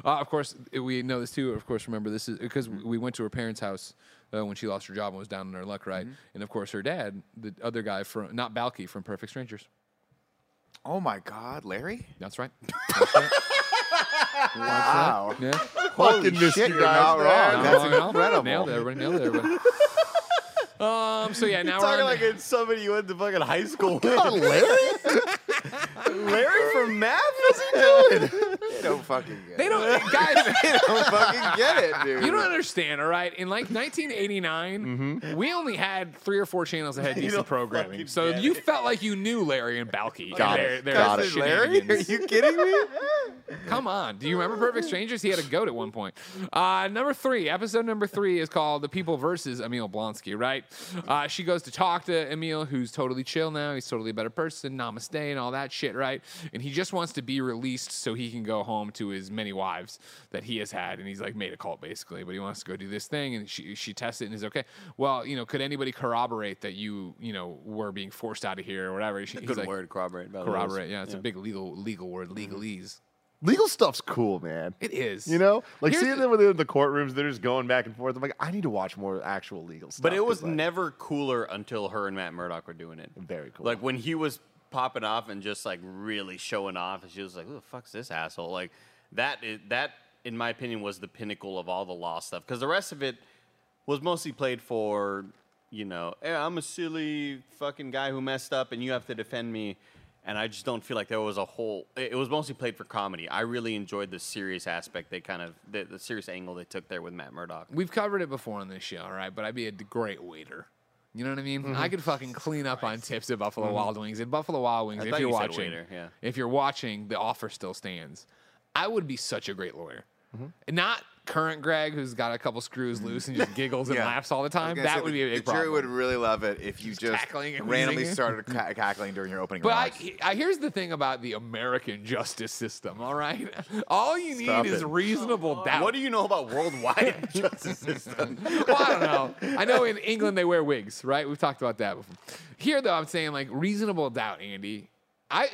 Of course, we know this, too. Of course, remember, this is because we went to her parents' house when she lost her job and was down on her luck, right? Mm-hmm. And, of course, her dad, the other guy, not Balky, from Perfect Strangers. Oh, my God. Larry? That's right. Wow. Yeah. Holy shit, you're not wrong. That's incredible. Nailed it, everybody. So yeah, now we're talking like it's somebody you went to fucking high school with. Oh, Larry? Larry from math? What's he doing? They don't fucking get it, dude. You don't understand, all right? In like 1989, we only had 3 or 4 channels that had decent programming. So you felt like you knew Larry and Balky. Got it. Larry? Are you kidding me? Come on. Do you remember Perfect Strangers? He had a goat at one point. Episode number 3 is called The People versus Emil Blonsky, right? She goes to talk to Emil, who's totally chill now. He's totally a better person. Namaste and all that shit, right? And he just wants to be released so he can go home to his many wives that he has had, and he's like made a cult basically, but he wants to go do this thing, and she tests it and is okay. Well, you know, could anybody corroborate that you were being forced out of here or whatever? Corroborate. Yeah, it's a big legal word. Legalese. Legal stuff's cool, man. It is. You know? Like, seeing them within the courtrooms, they're just going back and forth. I'm like, I need to watch more actual legal stuff. But it was never cooler until her and Matt Murdock were doing it. Very cool. Like, when he was popping off and just, like, really showing off, and she was like, who the fuck's this asshole? Like, that, in my opinion, was the pinnacle of all the law stuff. Because the rest of it was mostly played for, you know, hey, I'm a silly fucking guy who messed up, and you have to defend me. And I just don't feel like there was a whole... It was mostly played for comedy. I really enjoyed the serious aspect they kind of... The serious angle they took there with Matt Murdock. We've covered it before on this show, all right? But I'd be a great waiter. You know what I mean? Mm-hmm. I could fucking clean up on tips at Buffalo Wild Wings. At Buffalo Wild Wings, if you're watching, the offer still stands. I would be such a great lawyer. Not current Greg, who's got a couple screws loose and just giggles and laughs all the time, that would be a big problem. The jury would really love it if you just randomly started cackling during your opening remarks. But here's the thing about the American justice system, all right? All you need is reasonable doubt. What do you know about worldwide justice system? Well, I don't know. I know in England they wear wigs, right? We've talked about that before. Here, though, I'm saying, like, reasonable doubt, Andy.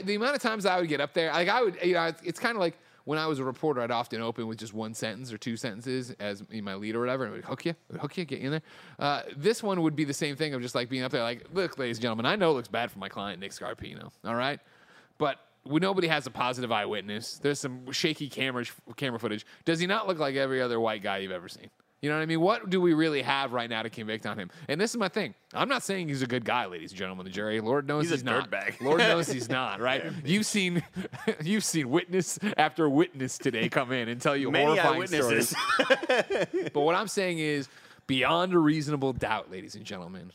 The amount of times I would get up there, like, I would, you know, it's kind of like, when I was a reporter, I'd often open with just one sentence or two sentences as my lead or whatever, and it would hook you, get you in there. This one would be the same thing of just like being up there like, look, ladies and gentlemen, I know it looks bad for my client, Nick Scarpino, all right? But nobody has a positive eyewitness. There's some shaky camera footage. Does he not look like every other white guy you've ever seen? You know what I mean? What do we really have right now to convict on him? And this is my thing. I'm not saying he's a good guy, ladies and gentlemen of the jury. Lord knows he's not. Dirtbag. Lord knows he's not, right? Yeah, you've seen witness after witness today come in and tell you horrifying stories. But what I'm saying is, beyond a reasonable doubt, ladies and gentlemen,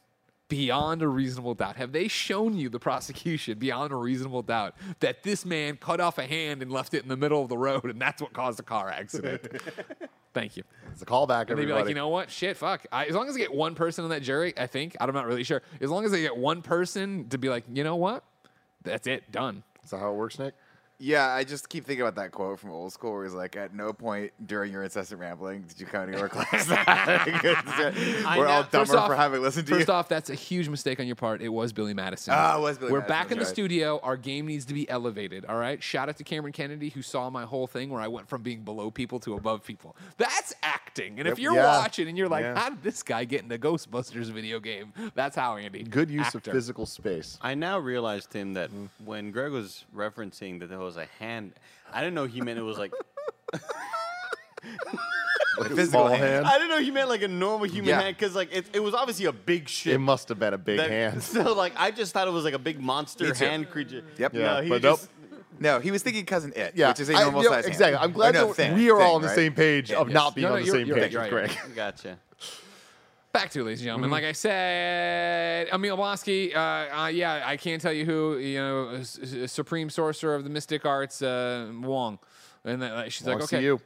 beyond a reasonable doubt, have they shown you, the prosecution, beyond a reasonable doubt, that this man cut off a hand and left it in the middle of the road, and that's what caused a car accident? Thank you. It's a callback, everybody. They'd be like, you know what? Shit, fuck. As long as I get one person on that jury, I think. I'm not really sure. As long as I get one person to be like, you know what? That's it. Done. Is that how it works, Nick? Yeah, I just keep thinking about that quote from Old School where he's like, at no point during your incessant rambling did you come into our class. We're all dumber for having listened to you. First off, that's a huge mistake on your part. It was Billy Madison. Ah, it was Billy Madison. We're back in the studio. Our game needs to be elevated, all right? Shout out to Cameron Kennedy, who saw my whole thing where I went from being below people to above people. That's acting. And if you're watching and you're like, how did this guy get into Ghostbusters video game? That's how, Andy. Good use of physical space. I now realized, Tim, that when Greg was referencing that there was a hand, I didn't know he meant it was like a physical hand. I didn't know he meant like a normal human hand, because like it was obviously a big shit. It must have been a big hand. So like I just thought it was like a big monster hand creature. Yep. Yeah. No, he was thinking cousin It, which is a normal size. Exactly. Hand. I'm glad we are all on the same page of not being on the same page with Greg. Gotcha. Back to you, ladies and gentlemen. Like I said, Emil Blonsky, I can't tell you who, you know, supreme sorcerer of the mystic arts, Wong. And she's like, okay. You.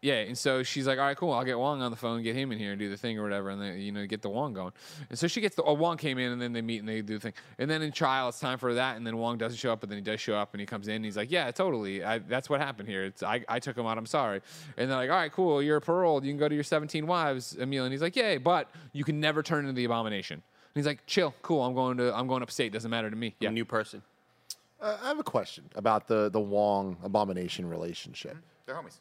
Yeah, and so she's like, all right, cool, I'll get Wong on the phone, get him in here and do the thing or whatever, and then, you know, get the Wong going. And so she gets Wong came in, and then they meet and they do the thing. And then in trial, it's time for that, and then Wong doesn't show up, and then he does show up, and he comes in, and he's like, yeah, totally, that's what happened here. I took him out, I'm sorry. And they're like, all right, cool, you're paroled, you can go to your 17 wives, Emil. And he's like, yay, but you can never turn into the Abomination. And he's like, chill, cool, I'm going upstate, doesn't matter to me. Yeah. A new person. I have a question about the Wong Abomination relationship. Mm-hmm. They're homies.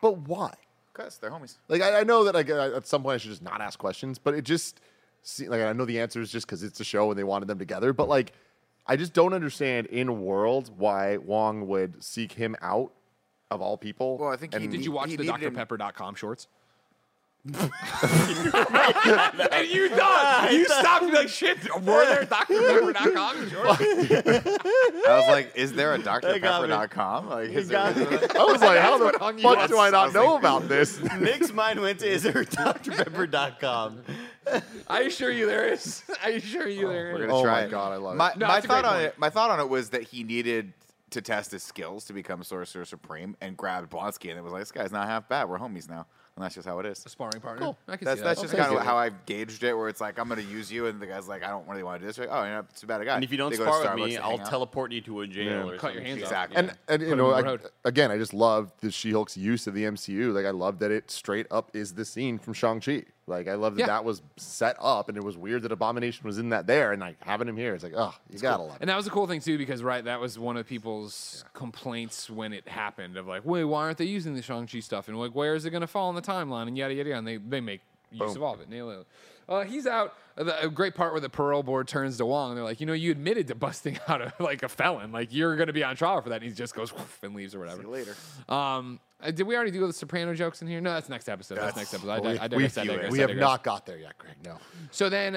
But why? Because they're homies. Like, I know that at some point I should just not ask questions, but it just seems like I know the answer is just because it's a show and they wanted them together. But, like, I just don't understand in a world why Wong would seek him out of all people. Well, I think did you watch the DrPepper.com shorts? And you thought you stopped and be like, shit, were there DrPepper.com shorts? I was like, is there a DrPepper.com? Like, I was like, how the fuck do I not know about this? Nick's mind went to, is there a DrPepper.com? I assure you there is. I assure you there is. We're gonna try it. Oh my god, I love it. My thought on it was that he needed to test his skills to become Sorcerer Supreme and grabbed Blonsky, and it was like, this guy's not half bad. We're homies now. And that's just how it is. A sparring partner. Cool. I can see that. That's just kind of how I've gauged it, where it's like, I'm going to use you, and the guy's like, I don't really want to do this. Like, oh, you're not too bad a guy. And if you don't spar with me, I'll teleport you to a jail or cut your hands off. Exactly. And you know, again, I just love the She-Hulk's use of the MCU. Like, I love that it straight up is the scene from Shang-Chi. Like, I love that that was set up, and it was weird that Abomination was in that there, and, like, having him here, it's like, oh, you got to love it. And that was a cool thing, too, because, right, that was one of people's complaints when it happened of, like, wait, why aren't they using the Shang-Chi stuff? And, like, where is it going to fall on the timeline? And yada, yada, yada. And they make use of all of it. Nail it. He's out. A great part where the parole board turns to Wong, and they're like, you know, you admitted to busting out a felon. Like, you're going to be on trial for that. And he just goes woof, and leaves or whatever. See you later. Did we already do the Soprano jokes in here? No, that's next episode. That's next episode. We have not got there yet, Greg. No. So then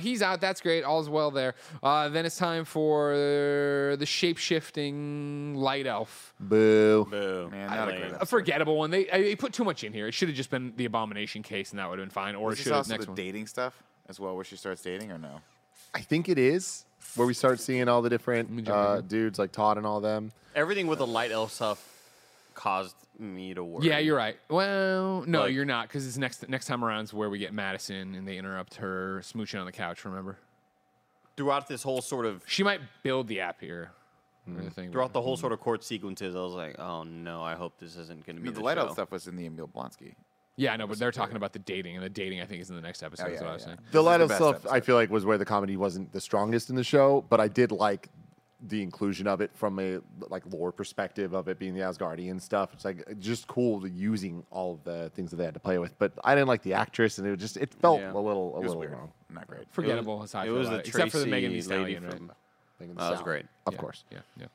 he's out. That's great. All's well there. Then it's time for the shape-shifting light elf. Boo. Man, not a great episode. A forgettable one. They put too much in here. It should have just been the Abomination case, and that would have been fine. Or it should have next one. Dating stuff as well, where she starts dating, or no? I think it is. Where we start seeing all the different dudes like Todd and all them. Everything with the light elf stuff caused me to worry. Yeah, you're right. Well, no, like, you're not, because it's next time around is where we get Madison and they interrupt her smooching on the couch, remember? Throughout this whole sort of... She might build the app here. Throughout the whole sort of court sequences, I was like, oh, no, I hope this isn't going to be the light out stuff was in the Emil Blonsky. Yeah, I know, but they're talking about the dating, and the dating, I think, is in the next episode. Oh, yeah, is what I was saying. The light out stuff, I feel like, was where the comedy wasn't the strongest in the show, but I did like the inclusion of it from a like lore perspective of it being the Asgardian stuff. It's like just cool using all of the things that they had to play with. But I didn't like the actress, and it felt a little weird. Wrong. Not great. Forgettable. It was except for the Megan Thee Stallion. That was great. Of course. Yeah.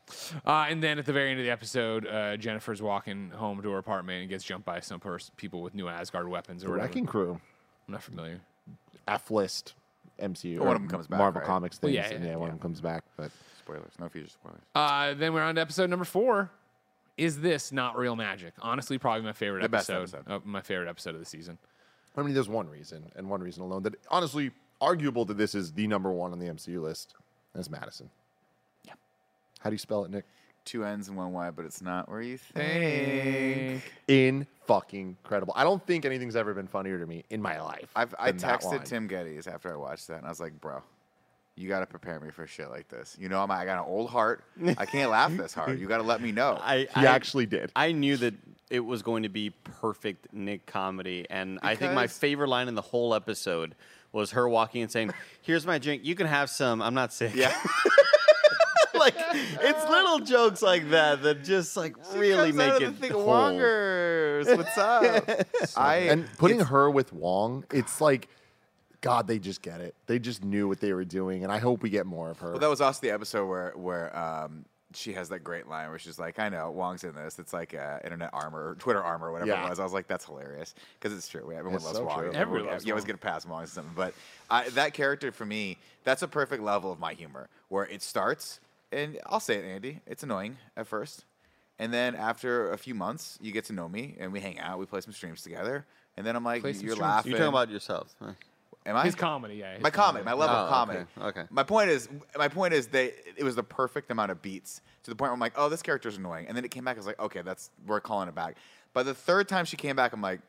And then at the very end of the episode, Jennifer's walking home to her apartment and gets jumped by some people with new Asgard weapons. Or Wrecking Crew. I'm not familiar. F-list MCU. One of them comes back. Marvel Comics things. Well, yeah, one of them comes back. But spoilers. No future spoilers. Then we're on to episode number 4. Is This Not Real Magic? Honestly, probably my favorite episode of the season. I mean, there's one reason, and one reason alone, that honestly arguable that this is the number one on the MCU list. That's Madison. Yeah. How do you spell it, Nick? 2 N's and 1 Y, but it's not where you think. In fucking credible. I don't think anything's ever been funnier to me in my life. I texted Tim Geddes after I watched that, and I was like, bro, you got to prepare me for shit like this. You know, I got an old heart. I can't laugh this hard. You got to let me know. He actually did. I knew that it was going to be perfect Nick comedy, and I think my favorite line in the whole episode was her walking and saying, here's my drink. You can have some. I'm not sick. Yeah. Like, it's little jokes like that that just, like, she really make out it. Of the thing cool. Wongers, what's up? And putting her with Wong, it's like, God, they just get it. They just knew what they were doing, and I hope we get more of her. Well, that was also the episode where she has that great line where she's like, I know, Wong's in this. It's like internet armor, Twitter armor, or whatever it was. I was like, that's hilarious. Because it's true. Everyone loves Wong. Everyone loves Wong. You always get a pass Wong or something. But that character, for me, that's a perfect level of my humor, where it starts, and I'll say it, Andy, it's annoying at first. And then after a few months, you get to know me, and we hang out. We play some streams together. And then I'm like, you're laughing. You're talking about yourself. Huh? Am I? His comedy, yeah. His comedy, my level of comedy. Okay. My point is, it was the perfect amount of beats to the point where I'm like, oh, this character's annoying, and then it came back. I was like, okay, we're calling it back. By the third time she came back, I'm like,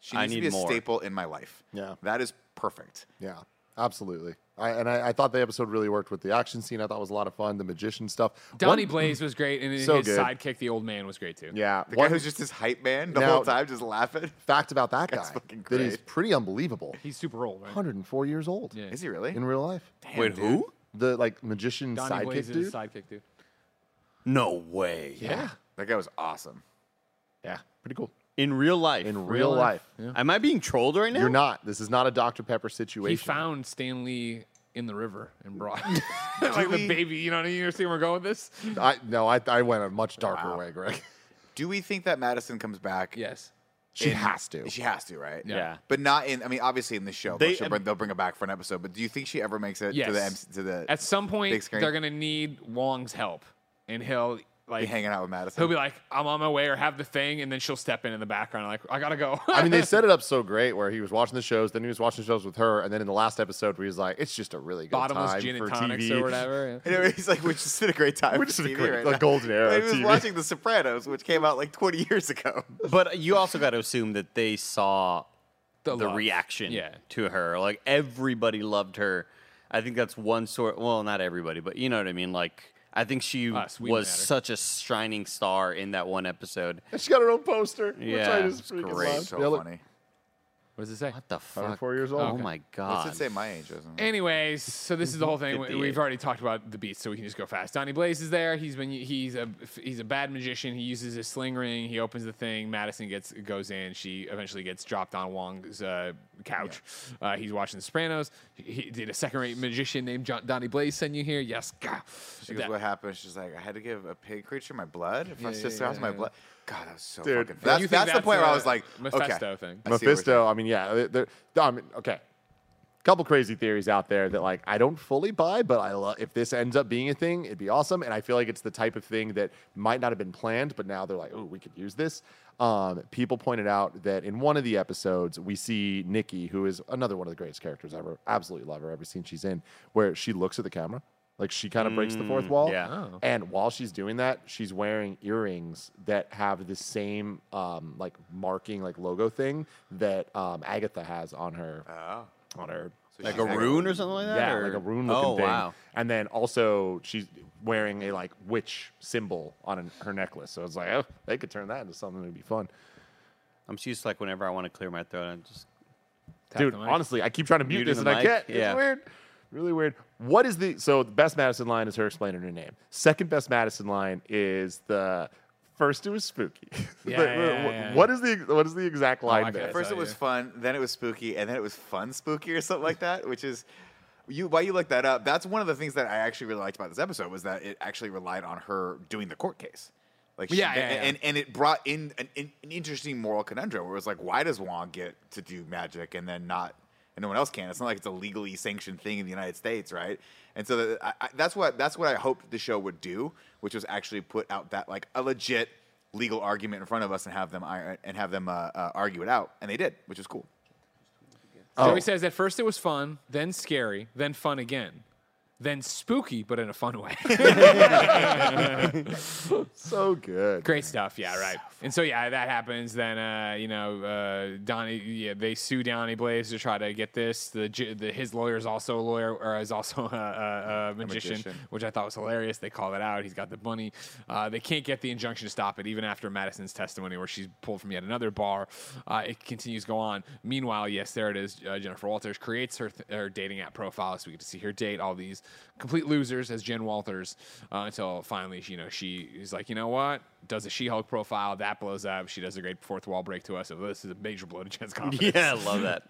she needs to be a staple in my life. Yeah, that is perfect. Yeah, absolutely. I thought the episode really worked with the action scene. I thought it was a lot of fun. The magician stuff. Donnie Blaze was great, and his sidekick, the old man, was great too. Yeah, the guy who's just his hype man the whole time, just laughing. Fact about that guy, that he's pretty unbelievable. He's super old, right? 104 years old. Yeah. Is he really? In real life. Damn, wait, dude. Who? The magician Donnie sidekick Blaze dude. Is his sidekick dude. No way. Yeah, that guy was awesome. Yeah, pretty cool. In real life. In real life. Yeah. Am I being trolled right now? You're not. This is not a Dr. Pepper situation. He found Stan Lee in the river and brought the baby. You know what I mean? You see where we're going with this? No, I went a much darker way, Greg. Do we think that Madison comes back? Yes. She has to, right? Yeah. But not in, I mean, obviously in the show. They'll bring her back for an episode. But do you think she ever makes it to the At some point, they're going to need Wong's help. And he'll... Like, be hanging out with Madison. He'll be like, I'm on my way, or have the thing, and then she'll step in the background, like, I gotta go. I mean, they set it up so great where he was watching the shows, then he was watching the shows with her, and then in the last episode where he's like, it's just a really good time gin and tonics or whatever. Yeah. And he's like, we just had a great time. We just had a great golden era. He was watching The Sopranos, which came out like 20 years ago. But you also got to assume that they saw the reaction to her. Like, everybody loved her. I think that's one sort. Well, not everybody, but you know what I mean. Like, I think she was such a shining star in that one episode. And she got her own poster. Yeah, which I just freaking love. So funny. What does it say? What the fuck? 4 years old. Oh, okay. My God. What's it say? My age. Anyways, so this is the whole thing. We've already talked about the beats, so we can just go fast. Donnie Blaze is there. He's a bad magician. He uses his sling ring. He opens the thing. Madison goes in. She eventually gets dropped on Wong's couch. Yeah. He's watching The Sopranos. He did a second-rate magician named Donnie Blaze send you here. Yes. God. She goes, what happened? She's like, I had to give a pig creature my blood. If my sister has my blood. God, that was so fucking fast. That's the point where I was like, Mephisto thing. Mephisto, I mean, yeah. Okay. Couple crazy theories out there that, like, I don't fully buy, but I love if this ends up being a thing, it'd be awesome. And I feel like it's the type of thing that might not have been planned, but now they're like, oh, we could use this. People pointed out that in one of the episodes, we see Nikki, who is another one of the greatest characters ever. Absolutely love her. Every scene she's in, where she looks at the camera Like, she kind of breaks the fourth wall. Yeah. Oh. And while she's doing that, she's wearing earrings that have the same, like, marking, like, logo thing that Agatha has on her. Oh. On her. So like a rune or something like that? Yeah, or? Like a rune-looking thing. Wow. And then also she's wearing a, like, witch symbol on her necklace. So it's like, oh, they could turn that into something that would be fun. I'm just used to, like, whenever I want to clear my throat, I just... Dude, honestly, I keep trying to mute this and I can't. Yeah. It's weird. Really weird. What is the... So the best Madison line is her explaining her name. Second best Madison line is the... First, it was spooky. Yeah, yeah. What is the exact line there? First, it was fun. Then it was spooky, and then it was fun spooky or something like that. Which is, while you look that up, that's one of the things that I actually really liked about this episode was that it actually relied on her doing the court case. Like, and it brought in an interesting moral conundrum where it was like, why does Wong get to do magic and then not? And no one else can. It's not like it's a legally sanctioned thing in the United States, right? And so that's what I hoped the show would do, which was actually put out that like a legit legal argument in front of us and have them argue it out, and they did, which is cool. Oh. So he says at first it was fun, then scary, then fun again, then spooky, but in a fun way. So good. Great stuff. Yeah, right. So and so, yeah, that happens. Then, Donnie, they sue Donnie Blaze to try to get this. His lawyer is also a lawyer, or is also a magician, which I thought was hilarious. They call that out. He's got the bunny. They can't get the injunction to stop it, even after Madison's testimony, where she's pulled from yet another bar. It continues to go on. Meanwhile, yes, there it is. Jennifer Walters creates her dating app profile, so we get to see her date all these complete losers as Jen Walters until finally, she is like, you know what? Does a She-Hulk profile. That blows up. She does a great fourth wall break to us. So this is a major blow to Jen's confidence. Yeah, I love that.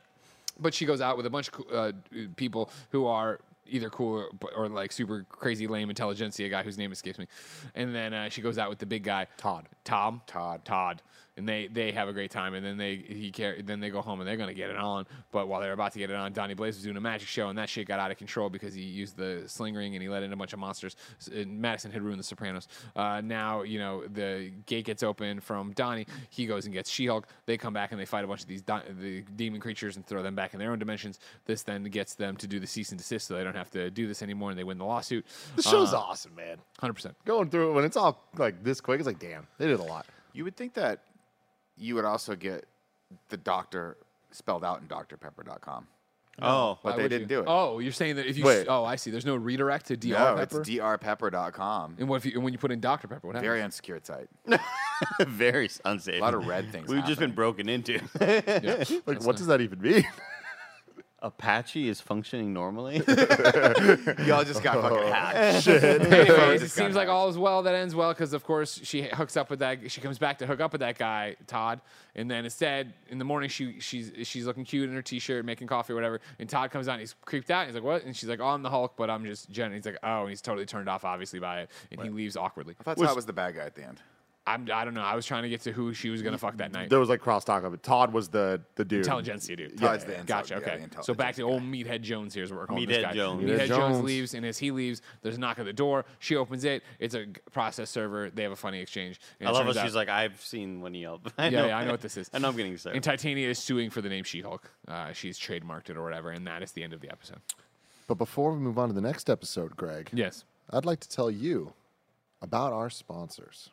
But she goes out with a bunch of people who are either cool or like super crazy lame Intelligentsia guy whose name escapes me. And then she goes out with the big guy, Todd. And they have a great time, and then they go home, and they're gonna get it on. But while they're about to get it on, Donnie Blaze was doing a magic show, and that shit got out of control because he used the sling ring and he let in a bunch of monsters. And Madison had ruined the Sopranos. Now the gate gets open from Donnie. He goes and gets She-Hulk. They come back and they fight a bunch of these the demon creatures and throw them back in their own dimensions. This then gets them to do the cease and desist, so they don't have to do this anymore, and they win the lawsuit. The show's awesome, man. 100%. Going through it when it's all like this quick, it's like damn, they did a lot. You would think that. You would also get the doctor spelled out in drpepper.com. Oh. But they didn't do it. Oh, you're saying that if you... Oh, I see. There's no redirect to Dr. Pepper? No, it's drpepper.com. And when you put in Dr. Pepper, what happens? Very unsecured site. Very unsafe. A lot of red things We've just been broken into. Yeah, like, what does that even mean? Apache is functioning normally? Y'all just got fucking hacked. Shit. Anyways, it seems like all is well that ends well because, of course, she comes back to hook up with that guy, Todd, and then instead, in the morning, she's looking cute in her T-shirt, making coffee or whatever, and Todd comes out and he's creeped out. And he's like, what? And she's like, oh, I'm the Hulk, but I'm just Jen. And he's like, oh, and he's totally turned off, obviously, by it, and he leaves awkwardly. I thought Todd was the bad guy at the end. I don't know. I was trying to get to who she was going to fuck that night. There was like crosstalk of it. Todd was the dude. Intelligentsia dude. Todd's the Gotcha. Okay. The so back to old Meathead Jones here is what we're calling this guy. Meathead Jones leaves, and as he leaves, there's a knock at the door. She opens it. It's a process server. They have a funny exchange. And I love how she's like, I've seen when he yelled. Yeah, I know what this is. And I'm getting sick. And Titania is suing for the name She-Hulk. She's trademarked it or whatever, and that is the end of the episode. But before we move on to the next episode, Greg. Yes. I'd like to tell you about our sponsors.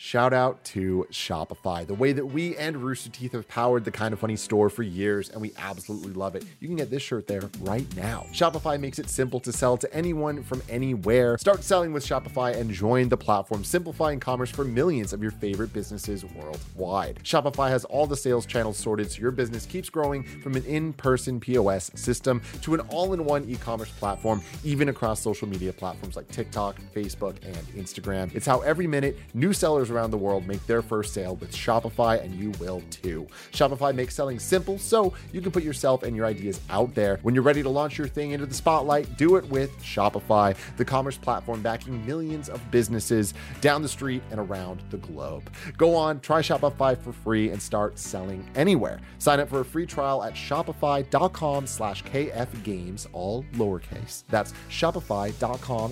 Shout out to Shopify, the way that we and Rooster Teeth have powered the Kind of Funny store for years, and we absolutely love it. You can get this shirt there right now. Shopify makes it simple to sell to anyone from anywhere. Start selling with Shopify and join the platform simplifying commerce for millions of your favorite businesses worldwide. Shopify has all the sales channels sorted so your business keeps growing, from an in-person POS system to an all-in-one e-commerce platform, even across social media platforms like TikTok, Facebook, and Instagram. It's how every minute new sellers around the world make their first sale with Shopify, and you will too. Shopify makes selling simple so you can put yourself and your ideas out there. When you're ready to launch your thing into the spotlight, do it with Shopify, the commerce platform backing millions of businesses down the street and around the globe. Go on, try Shopify for free and start selling anywhere. Sign up for a free trial at shopify.com/KFgames, all lowercase. That's shopify.com/KF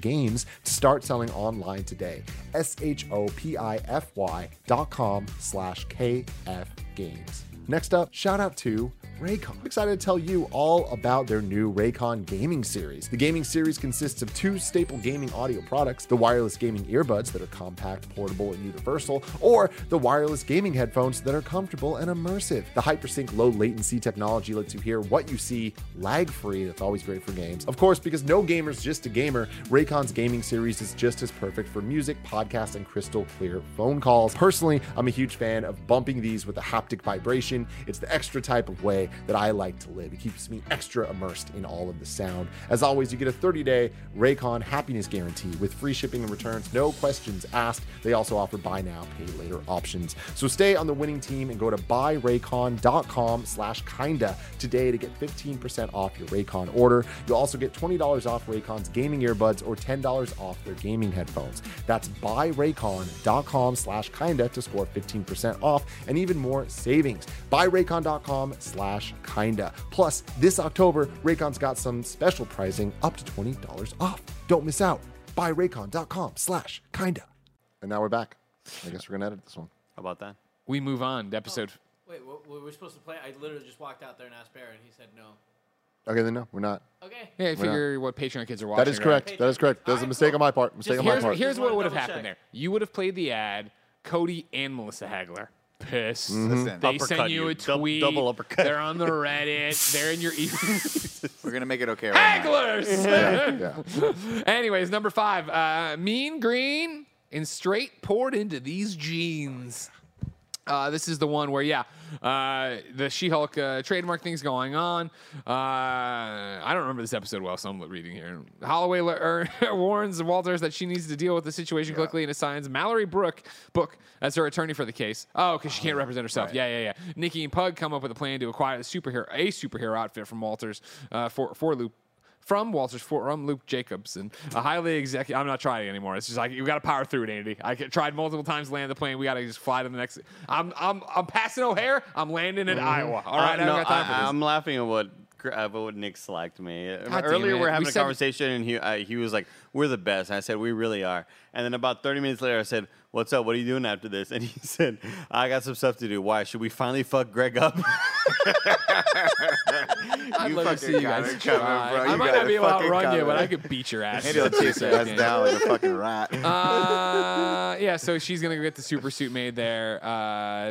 Games to start selling online today. SHOPIFY.com/KF Games. Next up, shout out to Raycon. I'm excited to tell you all about their new Raycon gaming series. The gaming series consists of two staple gaming audio products, the wireless gaming earbuds that are compact, portable, and universal, or the wireless gaming headphones that are comfortable and immersive. The HyperSync low latency technology lets you hear what you see lag-free. That's always great for games. Of course, because no gamer's just a gamer, Raycon's gaming series is just as perfect for music, podcasts, and crystal clear phone calls. Personally, I'm a huge fan of bumping these with a haptic vibration. It's the extra type of way that I like to live. It keeps me extra immersed in all of the sound. As always, you get a 30-day Raycon happiness guarantee with free shipping and returns, no questions asked. They also offer buy now, pay later options. So stay on the winning team and go to buyraycon.com/kinda today to get 15% off your Raycon order. You'll also get $20 off Raycon's gaming earbuds or $10 off their gaming headphones. That's buyraycon.com/kinda to score 15% off and even more savings. Buyraycon.com/kinda. Plus, this October, Raycon's got some special pricing up to $20 off. Don't miss out. Buyraycon.com/kinda. And now we're back. I guess we're going to edit this one. How about that? We move on to episode... Wait, we're supposed to play? I literally just walked out there and asked Bear, and he said no. Okay, then no, we're not. Okay. Yeah, I figure what Patreon kids are watching. That is correct. Right? That is correct. That was a mistake on my part. Here's what would have happened there. You would have played the ad, Cody and Melissa Hagler. Pissed. Mm-hmm. They send you a tweet. Double uppercut. They're on the Reddit. They're in your email. We're going to make it okay right Haglers! Now. Yeah. Anyways, number 5. Mean green and straight poured into these jeans. This is the one where, the She-Hulk trademark thing's going on. I don't remember this episode well, so I'm reading here. Holloway warns Walters that she needs to deal with the situation quickly and assigns Mallory Book as her attorney for the case. Oh, because she can't represent herself. Right. Yeah. Nikki and Pug come up with a plan to acquire a superhero outfit from Walters from Luke Jacobson, a highly executive. I'm not trying anymore. It's just like you got to power through it, Andy. I tried multiple times to land the plane. We got to just fly to the next. I'm passing O'Hare. I'm landing in Iowa. All right, I don't got time for this. I'm laughing at what Nick slacked me. God earlier, we're having a conversation, and he was like, "We're the best." And I said, "We really are." And then about 30 minutes later, I said, "What's up? What are you doing after this?" And he said, "I got some stuff to do. Why? Should we finally fuck Greg up?" I'd love to see you guys try. I might not be able to outrun you, but I could beat your ass. Maybe he'll chase your ass down like a fucking rat. So she's going to go get the super suit made there.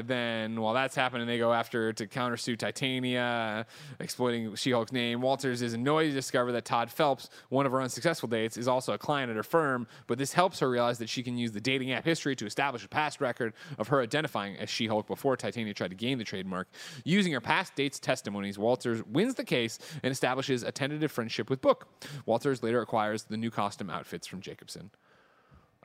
Then while that's happening, they go after to countersue Titania, exploiting She-Hulk's name. Walters is annoyed to discover that Todd Phelps, one of her unsuccessful dates, is also a client at her firm, but this helps her realize that she can use the dating app history to establish a past record of her identifying as She-Hulk before Titania tried to gain the trademark. Using her past dates' testimonies, Walters wins the case and establishes a tentative friendship with Book. Walters later acquires the new costume outfits from Jacobson.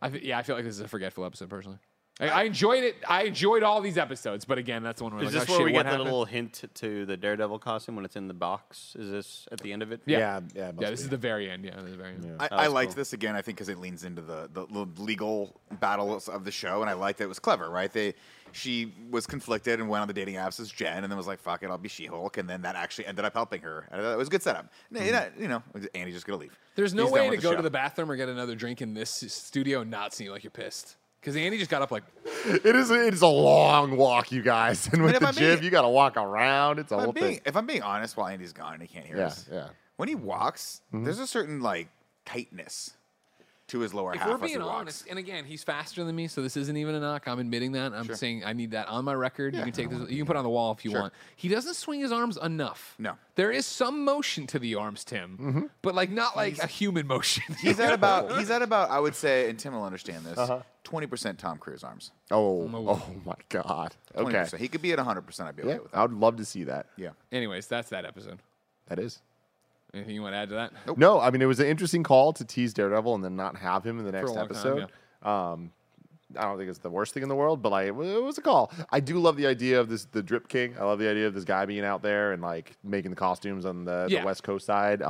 I feel like this is a forgetful episode, personally. I enjoyed it. I enjoyed all these episodes, but again, that's the one where is like, this where we get the little hint to the Daredevil costume when it's in the box? Is this at the end of it? Yeah. This is the very end. Yeah, the very end. Yeah. I liked this again. I think because it leans into the legal battles of the show, and I liked that it was clever. Right? She was conflicted and went on the dating apps as Jen, and then was like, "Fuck it, I'll be She-Hulk," and then that actually ended up helping her. And it was a good setup. Mm-hmm. You know, Andy's just gonna leave. There's no way to go to the bathroom or get another drink in this studio and not seem like you're pissed. Because Andy just got up like... It is a long walk, you guys. And with the gym, you got to walk around. It's a whole thing. If I'm being honest, while Andy's gone and he can't hear us, when he walks, there's a certain like tightness to his lower half. If we're being honest, and again, he's faster than me, so this isn't even a knock. I'm admitting that. I'm saying I need that on my record. Yeah, you can take this. You can put it on the wall if you want. He doesn't swing his arms enough. No, there is some motion to the arms, Tim, but like not like a human motion. He's at about. I would say, and Tim will understand this. 20% Tom Cruise arms. Oh my God. Okay, 20%. He could be at 100%. I'd be okay with that. I would love to see that. Yeah. Anyways, that's that episode. That is. Anything you want to add to that? Nope. No, I mean, it was an interesting call to tease Daredevil and then not have him in the next episode. Yeah. I don't think it's the worst thing in the world, but like, it was a call. I do love the idea of the Drip King. I love the idea of this guy being out there and like making the costumes on the West Coast side.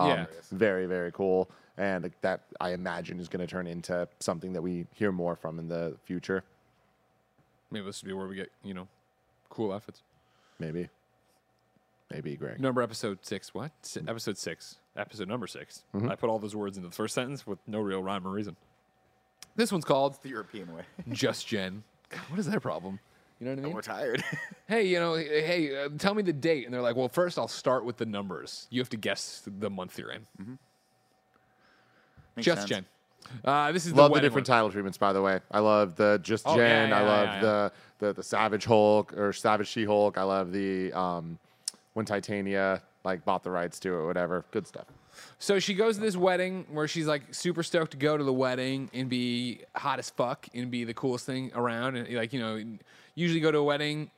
Very, very cool. And like, that, I imagine, is going to turn into something that we hear more from in the future. Maybe this would be where we get, cool outfits. Maybe, Greg. Episode number 6. Mm-hmm. I put all those words into the first sentence with no real rhyme or reason. This one's called... It's the European way. Just Jen. God, what is their problem? You know what I mean? We're tired. Hey, you know, hey, tell me the date. And they're like, well, first I'll start with the numbers. You have to guess the month you're in. Mm-hmm. Just Jen. This is love the different title treatments, by the way. I love the Just Jen. Yeah, I love the Savage Hulk or Savage She-Hulk. I love the when Titania like bought the rights to it, whatever. Good stuff. So she goes to this wedding where she's like super stoked to go to the wedding and be hot as fuck and be the coolest thing around. And like, you know, usually go to a wedding,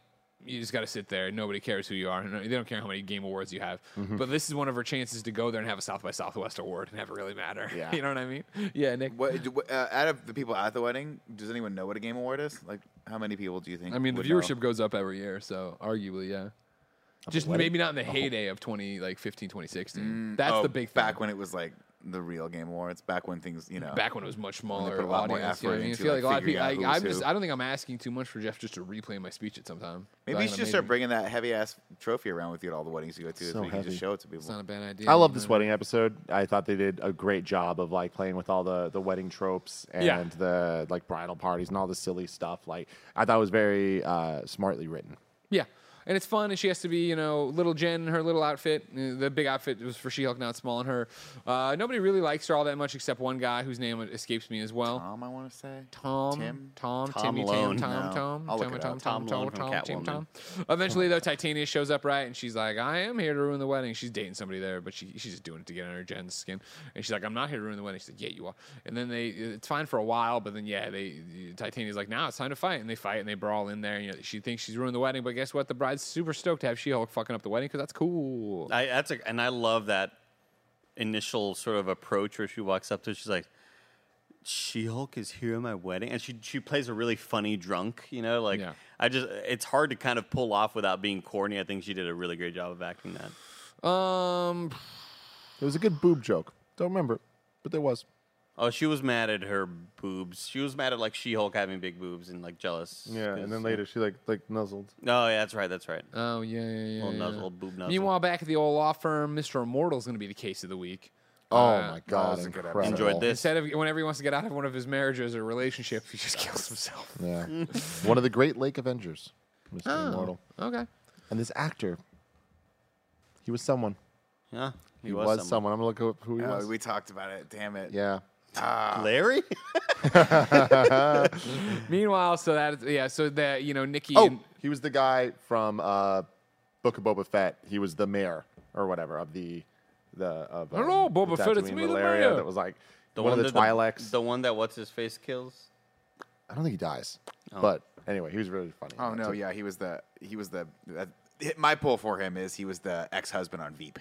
you just got to sit there. Nobody cares who you are. They don't care how many Game Awards you have. Mm-hmm. But this is one of her chances to go there and have a South by Southwest award and have it really matter. Yeah. You know what I mean? Yeah, Nick. What, out of the people at the wedding, does anyone know what a Game Award is? Like, how many people do you think? I mean, the viewership goes up every year, so arguably, yeah. Just maybe not in the heyday of 2015, 2016. That's the big thing. Back when it was like the real Game Awards. Back when things, you know. Back when it was much smaller. They put a lot more effort. You know what I mean? I feel like a lot of people. I don't think I'm asking too much for Jeff just to replay my speech at some time. Maybe you should just start bringing that heavy ass trophy around with you at all the weddings you go to. So you can just show it to people. It's not a bad idea. I love this wedding episode. I thought they did a great job of like playing with all the wedding tropes and the like bridal parties and all the silly stuff. Like I thought it was very smartly written. Yeah. And it's fun, and she has to be, you know, little Jen, her little outfit. The big outfit was for She-Hulk, now it's small on her. Nobody really likes her all that much except one guy whose name escapes me as well. Tom, I want to say. Tom. Eventually, though, Titania shows up, right? And she's like, I am here to ruin the wedding. She's dating somebody there, but she's just doing it to get under Jen's skin. And she's like, I'm not here to ruin the wedding. She's like, yeah, you are. And then it's fine for a while, but then, yeah, Titania's like, now it's time to fight. And they fight, and they brawl in there. And, you know, she thinks she's ruined the wedding, but guess what? The bride's super stoked to have She-Hulk fucking up the wedding because that's cool. And I love that initial sort of approach where she walks up to she's like, She-Hulk is here at my wedding, and she plays a really funny drunk, you know, like it's hard to kind of pull off without being corny. I think she did a really great job of acting that. It was a good boob joke. Don't remember it, but there was. Oh, she was mad at her boobs. She was mad at like She-Hulk having big boobs and like jealous. Yeah, and then later she like nuzzled. Oh, yeah, that's right. Oh, yeah. Little nuzzle, boob nuzzle. Meanwhile, back at the old law firm, Mr. Immortal's going to be the case of the week. Oh my God! Incredible. Enjoyed this. Instead of whenever he wants to get out of one of his marriages or relationship, he just kills himself. Yeah. One of the Great Lake Avengers, Mr. Immortal. Okay. And this actor, he was someone. Yeah, he was someone. I'm going to look up who he was. We talked about it. Damn it. Yeah. Larry. Meanwhile, so that you know Nikki. Oh, he was the guy from Book of Boba Fett. He was the mayor or whatever of the hello Boba Fett. It's me, the mayor. That was like the one of the Twi'leks. The one that what's his face kills. I don't think he dies, but anyway, he was really funny. Oh no, yeah, he was the. My pull for him is he was the ex-husband on Veep,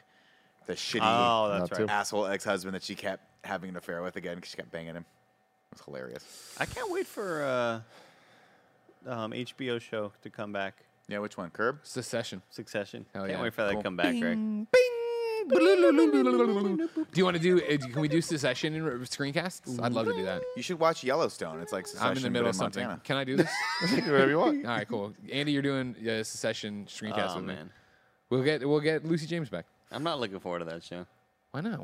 the shitty asshole ex-husband that she kept having an affair with again because she kept banging him. It was hilarious. I can't wait for HBO show to come back. Yeah, which one? Curb? Succession. Hell can't wait for that to come back, Greg. Do you want to do? Can we do Succession in screencasts? I'd love to do that. You should watch Yellowstone. It's like Succession. I'm in the middle of something. Montana. Can I do this? Do whatever you want. All right, cool. Andy, you're doing Succession screencast with me. We'll get Lucy James back. I'm not looking forward to that show. Why not?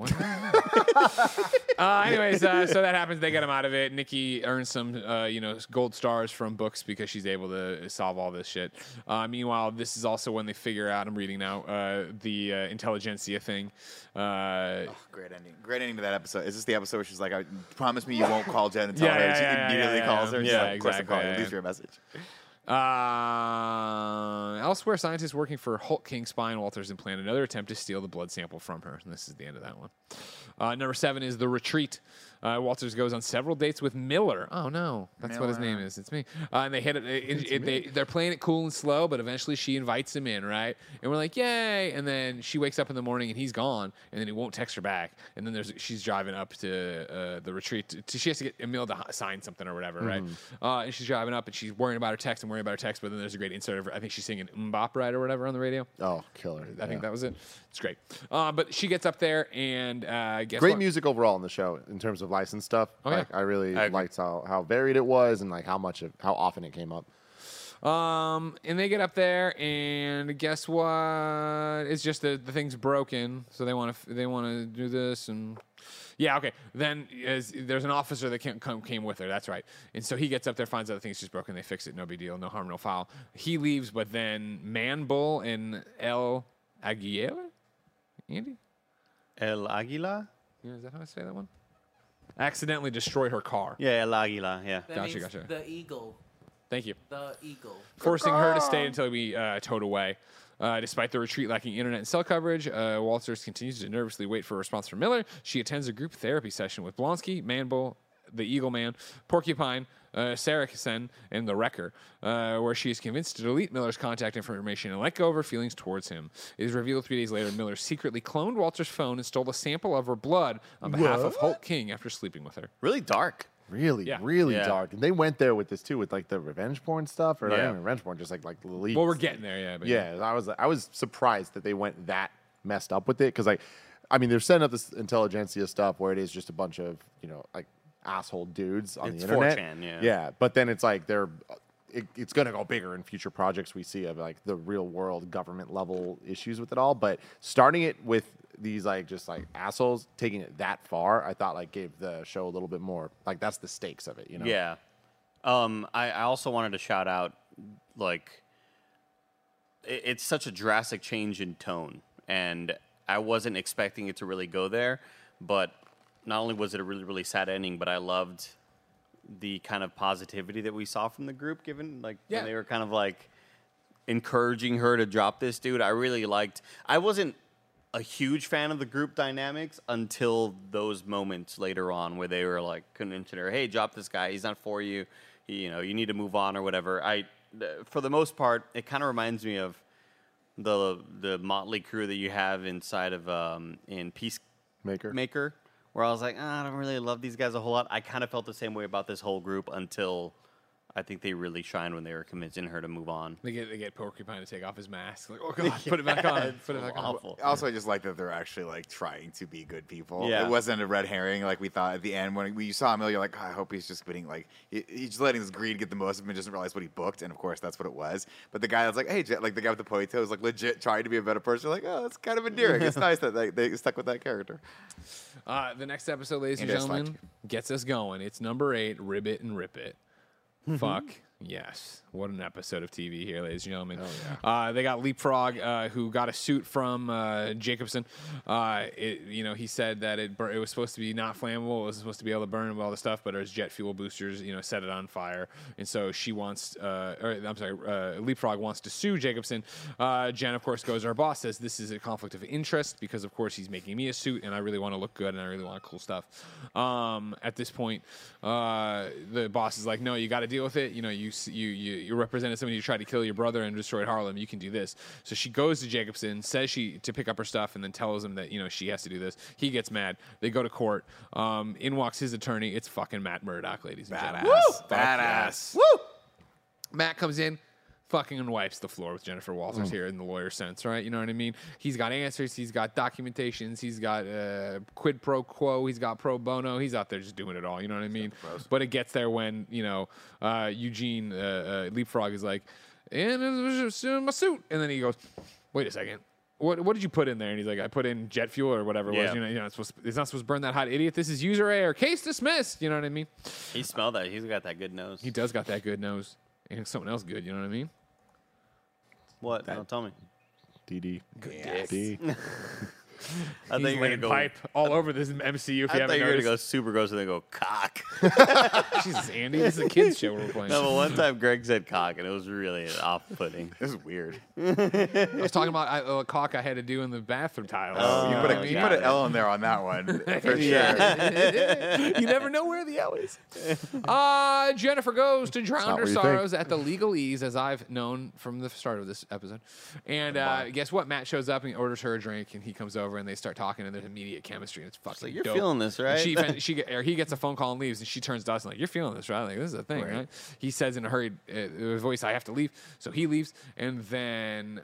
Anyways, so that happens. They get him out of it. Nikki earns some, gold stars from books because she's able to solve all this shit. Meanwhile, this is also when they figure out, I'm reading now, the Intelligentsia thing. Great ending. Great ending to that episode. Is this the episode where she's like, I promise me you won't call Jen and tell her? She immediately calls her. Yeah, like, exactly. Of course, leaves her a message. Elsewhere, scientists working for Hulk King spy on Walters and plan another attempt to steal the blood sample from her. And this is the end of that one. Number 7 is The Retreat. Walters goes on several dates with Miller. Oh, no. That's Miller. What his name is. It's me. And they hit it. They're playing it cool and slow, but eventually she invites him in, right? And we're like, yay. And then she wakes up in the morning and he's gone. And then he won't text her back. And then she's driving up to the retreat. She has to get Emil to sign something or whatever, right? And she's driving up and she's worrying about her text and worrying about her text. But then there's a great insert of her. I think she's singing Mbop, right, or whatever on the radio. Oh, killer. I think that was it. It's great. But she gets up there and guess what? Great music overall in the show in terms of license stuff. I really liked how varied it was and like how often it came up. And they get up there and guess what? It's just the thing's broken, so they want to do this and Yeah, okay. Then there's an officer that came with her. That's right. And so he gets up there, finds out the thing's just broken. They fix it. No big deal. No harm, no foul. He leaves, but then Manbull and El Águila? Andy? El Águila? Yeah, is that how I say that one? Accidentally destroy her car. Yeah, El Águila. Yeah. That gotcha. The eagle. Thank you. The eagle. Forcing her to stay until we towed away. Despite the retreat lacking internet and cell coverage, Walters continues to nervously wait for a response from Miller. She attends a group therapy session with Blonsky, Manbull, the Eagle Man, Porcupine, Sarah Kisen, and the Wrecker, where she is convinced to delete Miller's contact information and let go of her feelings towards him. It is revealed 3 days later Miller secretly cloned Walters' phone and stole a sample of her blood on behalf of Hulk King after sleeping with her. Really dark. Really dark. And they went there with this too, with like the revenge porn stuff, or not even revenge porn, just like the leaks. Well, we're getting there, I was surprised that they went that messed up with it, because I mean they're setting up this Intelligentsia stuff where it is just a bunch of asshole dudes on the internet. 4chan, but then it's like it's going to go bigger in future projects we see of like the real world government level issues with it all. But starting it with these just assholes taking it that far, I thought gave the show a little bit more. Like that's the stakes of it, you know? Yeah. I also wanted to shout out it's such a drastic change in tone, and I wasn't expecting it to really go there. But not only was it a really, really sad ending, but I loved the kind of positivity that we saw from the group, given when they were kind of encouraging her to drop this dude. I really liked. I wasn't a huge fan of the group dynamics until those moments later on where they were convincing her, "Hey, drop this guy. He's not for you. You need to move on," or whatever. For the most part, it kind of reminds me of the motley crew that you have inside of in Peacemaker. Where I was I don't really love these guys a whole lot. I kind of felt the same way about this whole group until I think they really shined when they were convincing her to move on. They get Porcupine to take off his mask. Oh, God, put it back on. Put it back on. Also, I just like that they're actually, trying to be good people. Yeah. It wasn't a red herring like we thought at the end. When you saw Emil, you're like, oh, I hope he's just quitting. He's just letting his greed get the most of him and doesn't realize what he booked. And, of course, that's what it was. But the guy that's hey, the guy with the ponytail was, legit trying to be a better person. You're oh, that's kind of endearing. It's nice that they stuck with that character. The next episode, ladies and gentlemen, gets us going. It's number 8, Ribbit and Rip It. Fuck. Yes. What an episode of TV here, ladies and gentlemen. Oh, yeah. They got Leapfrog, who got a suit from Jacobson. He said that it was supposed to be not flammable. It was supposed to be able to burn all the stuff, but his jet fuel boosters, set it on fire. And so she wants, Leapfrog wants to sue Jacobson. Jen, of course, goes, our boss says this is a conflict of interest because, of course, he's making me a suit and I really want to look good and I really want cool stuff. At this point, the boss is like, no, you got to deal with it. You represented somebody who tried to kill your brother and destroyed Harlem. You can do this. So she goes to Jacobson, says she to pick up her stuff, and then tells him that she has to do this. He gets mad. They go to court. In walks his attorney. It's fucking Matt Murdock, ladies and gentlemen. Badass. Woo! Matt comes in, fucking wipes the floor with Jennifer Walters here in the lawyer sense, right? You know what I mean? He's got answers. He's got documentations. He's got quid pro quo. He's got pro bono. He's out there just doing it all. You know what I mean? But it gets there when, Eugene Leapfrog is like, and it was my suit. And then he goes, wait a second. What did you put in there? And he's like, I put in jet fuel or whatever it was. It's not supposed to burn that hot, idiot. This is user error. Case dismissed. You know what I mean? He smelled that. He's got that good nose. He does got that good nose. And someone else good. You know what I mean? What? Don't tell me. DD. Yes. D. I think you're going to go pipe all over this MCU. If you haven't noticed, I thought you were going to go super gross and then go cock. Jesus, Andy, this is a kids show we're playing. No, but one time Greg said cock, and it was really off-putting. This is weird. I was talking about a cock I had to do in the bathroom tile. Oh, you put an L in there on that one for sure. You never know where the L is. Jennifer goes to drown her sorrows at the legalese, as I've known from the start of this episode. And guess what? Matt shows up and he orders her a drink, and he comes over. And they start talking, and there's immediate chemistry, and it's fucking dope. You're feeling this, right? He gets a phone call and leaves, and she turns to us and you're feeling this, right? This is a thing, right? He says in a hurried voice, I have to leave. So he leaves, and then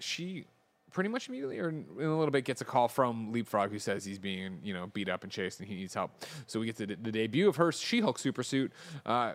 she pretty much immediately or in a little bit gets a call from Leapfrog, who says he's being beat up and chased and he needs help. So we get to the debut of her She-Hulk super suit,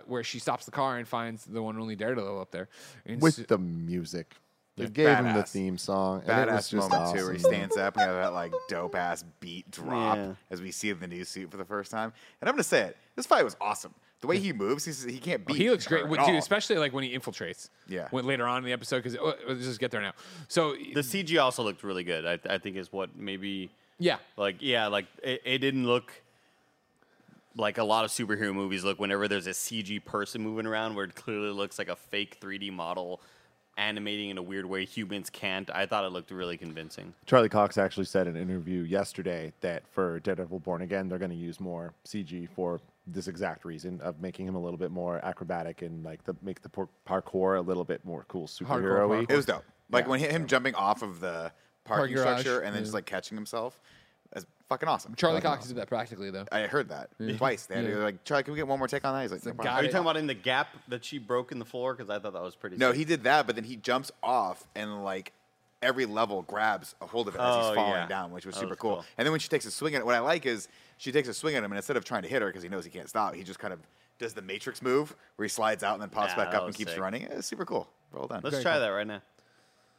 where she stops the car and finds the one and only Daredevil up there. And with the music. They gave him the theme song. And it was just moment awesome. Too, where he stands up and got that like dope ass beat drop as we see him in the new suit for the first time. And I'm gonna say it, this fight was awesome. The way he moves, he can't beat. Oh, he looks great, dude, especially like when he infiltrates. Yeah. When later on in the episode, because let's just get there now. So the CG also looked really good. I think is what maybe. Yeah. Like it didn't look like a lot of superhero movies look whenever there's a CG person moving around, where it clearly looks like a fake 3D model animating in a weird way humans can't. I thought it looked really convincing. Charlie Cox actually said in an interview yesterday that for Daredevil Born Again, they're going to use more CG for this exact reason of making him a little bit more acrobatic and like make the parkour a little bit more cool superhero-y. It was dope. Like when him jumping off of the parking structure and then just like catching himself. That's fucking awesome. Charlie Cox did that practically, though. I heard that twice. They were like, Charlie, can we get one more take on that? He's like, no problem. Are you talking about in the gap that she broke in the floor? Because I thought that was pretty sick. No, he did that, but then he jumps off and like every level grabs a hold of it as he's falling down, which was super cool. And then when she takes a swing at it, what I like is she takes a swing at him, and instead of trying to hit her because he knows he can't stop, he just kind of does the Matrix move where he slides out and then pops back up and keeps running. It's super cool. Well done. Let's try that right now.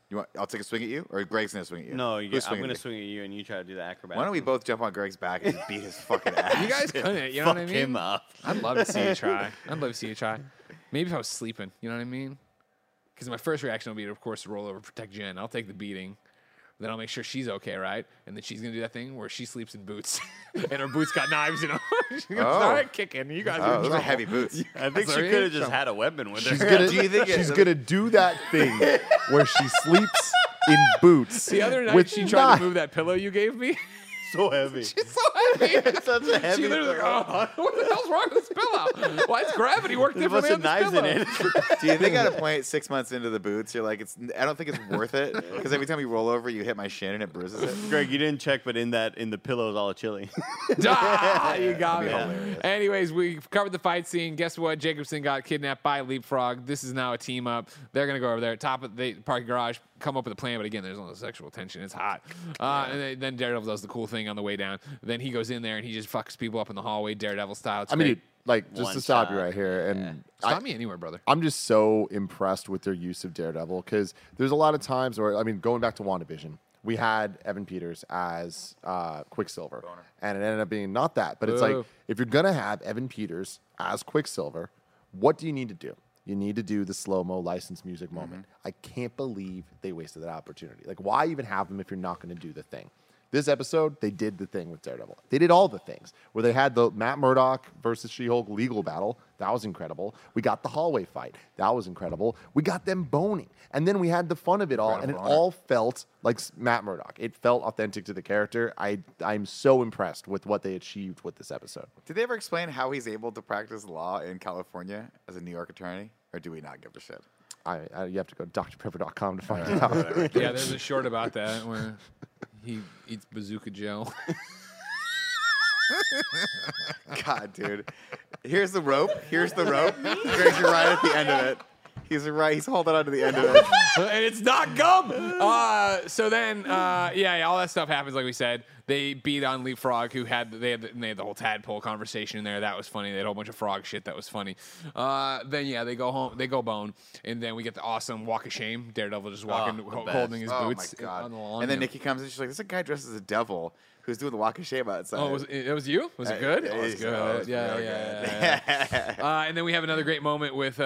You want? I'll take a swing at you, or Greg's gonna swing at you. No, I'm gonna swing at you, and you try to do the acrobatic. Why don't we both jump on Greg's back and beat his fucking ass? You guys couldn't. You know what I mean? Fuck him up. I'd love to see you try. I'd love to see you try. Maybe if I was sleeping, you know what I mean? Because my first reaction will be, of course, to roll over, protect Jen. I'll take the beating. Then I'll make sure she's okay, right? And then she's gonna do that thing where she sleeps in boots, and her boots got knives in them. She's gonna start kicking. You guys are those are heavy boots. I think she could have just had a weapon with her. She's gonna do that thing where she sleeps in boots. The other night she tried to move that pillow you gave me. So heavy. She's so heavy. It's such a heavy. She literally like, oh, what the hell's wrong with this pillow? Why does gravity work differently on this pillow? There's a bunch of knives in it. Do you think at a point 6 months into the boots, you're like, I don't think it's worth it because every time you roll over, you hit my shin and it bruises it. Greg, you didn't check, but in the pillow is all chilly. You got me. Hilarious. Anyways, we've covered the fight scene. Guess what? Jacobson got kidnapped by Leapfrog. This is now a team up. They're gonna go over there, top of the parking garage, come up with a plan. But again, there's no sexual tension. It's hot. And then Daredevil does the cool thing on the way down. Then he goes in there and he just fucks people up in the hallway, Daredevil style. It's great. I mean, like, just to stop you right here. And stop me anywhere, brother. I'm just so impressed with their use of Daredevil because there's a lot of times where, I mean, going back to WandaVision, we had Evan Peters as Quicksilver. Boner. And it ended up being not that. But it's like, if you're going to have Evan Peters as Quicksilver, what do you need to do? You need to do the slow-mo licensed music moment. I can't believe they wasted that opportunity. Like, why even have them if you're not going to do the thing? This episode, they did the thing with Daredevil. They did all the things. Where they had the Matt Murdock versus She-Hulk legal battle. That was incredible. We got the hallway fight. That was incredible. We got them boning. And then we had the fun of it all. And it all felt like Matt Murdock. It felt authentic to the character. I'm so impressed with what they achieved with this episode. Did they ever explain how he's able to practice law in California as a New York attorney? Or do we not give a shit? You have to go to drpepper.com to find out. Yeah, there's a short about that where he eats bazooka gel. God, dude. Here's the rope. Here's the rope. Greg's right at the end of it. He's right. He's holding on to the end of it. And it's not gum. So then all that stuff happens, like we said. They beat on Leapfrog, who had the whole tadpole conversation in there. That was funny. They had a whole bunch of frog shit that was funny. Then they go home. They go bone. And then we get the awesome walk of shame. Daredevil just walking, holding his boots on the lawn. And then Nikki comes and she's like, there's a guy dressed as a devil who's doing the walk of shame outside. Oh, it was you? Was it good? It was good. Yeah. And then we have another great moment with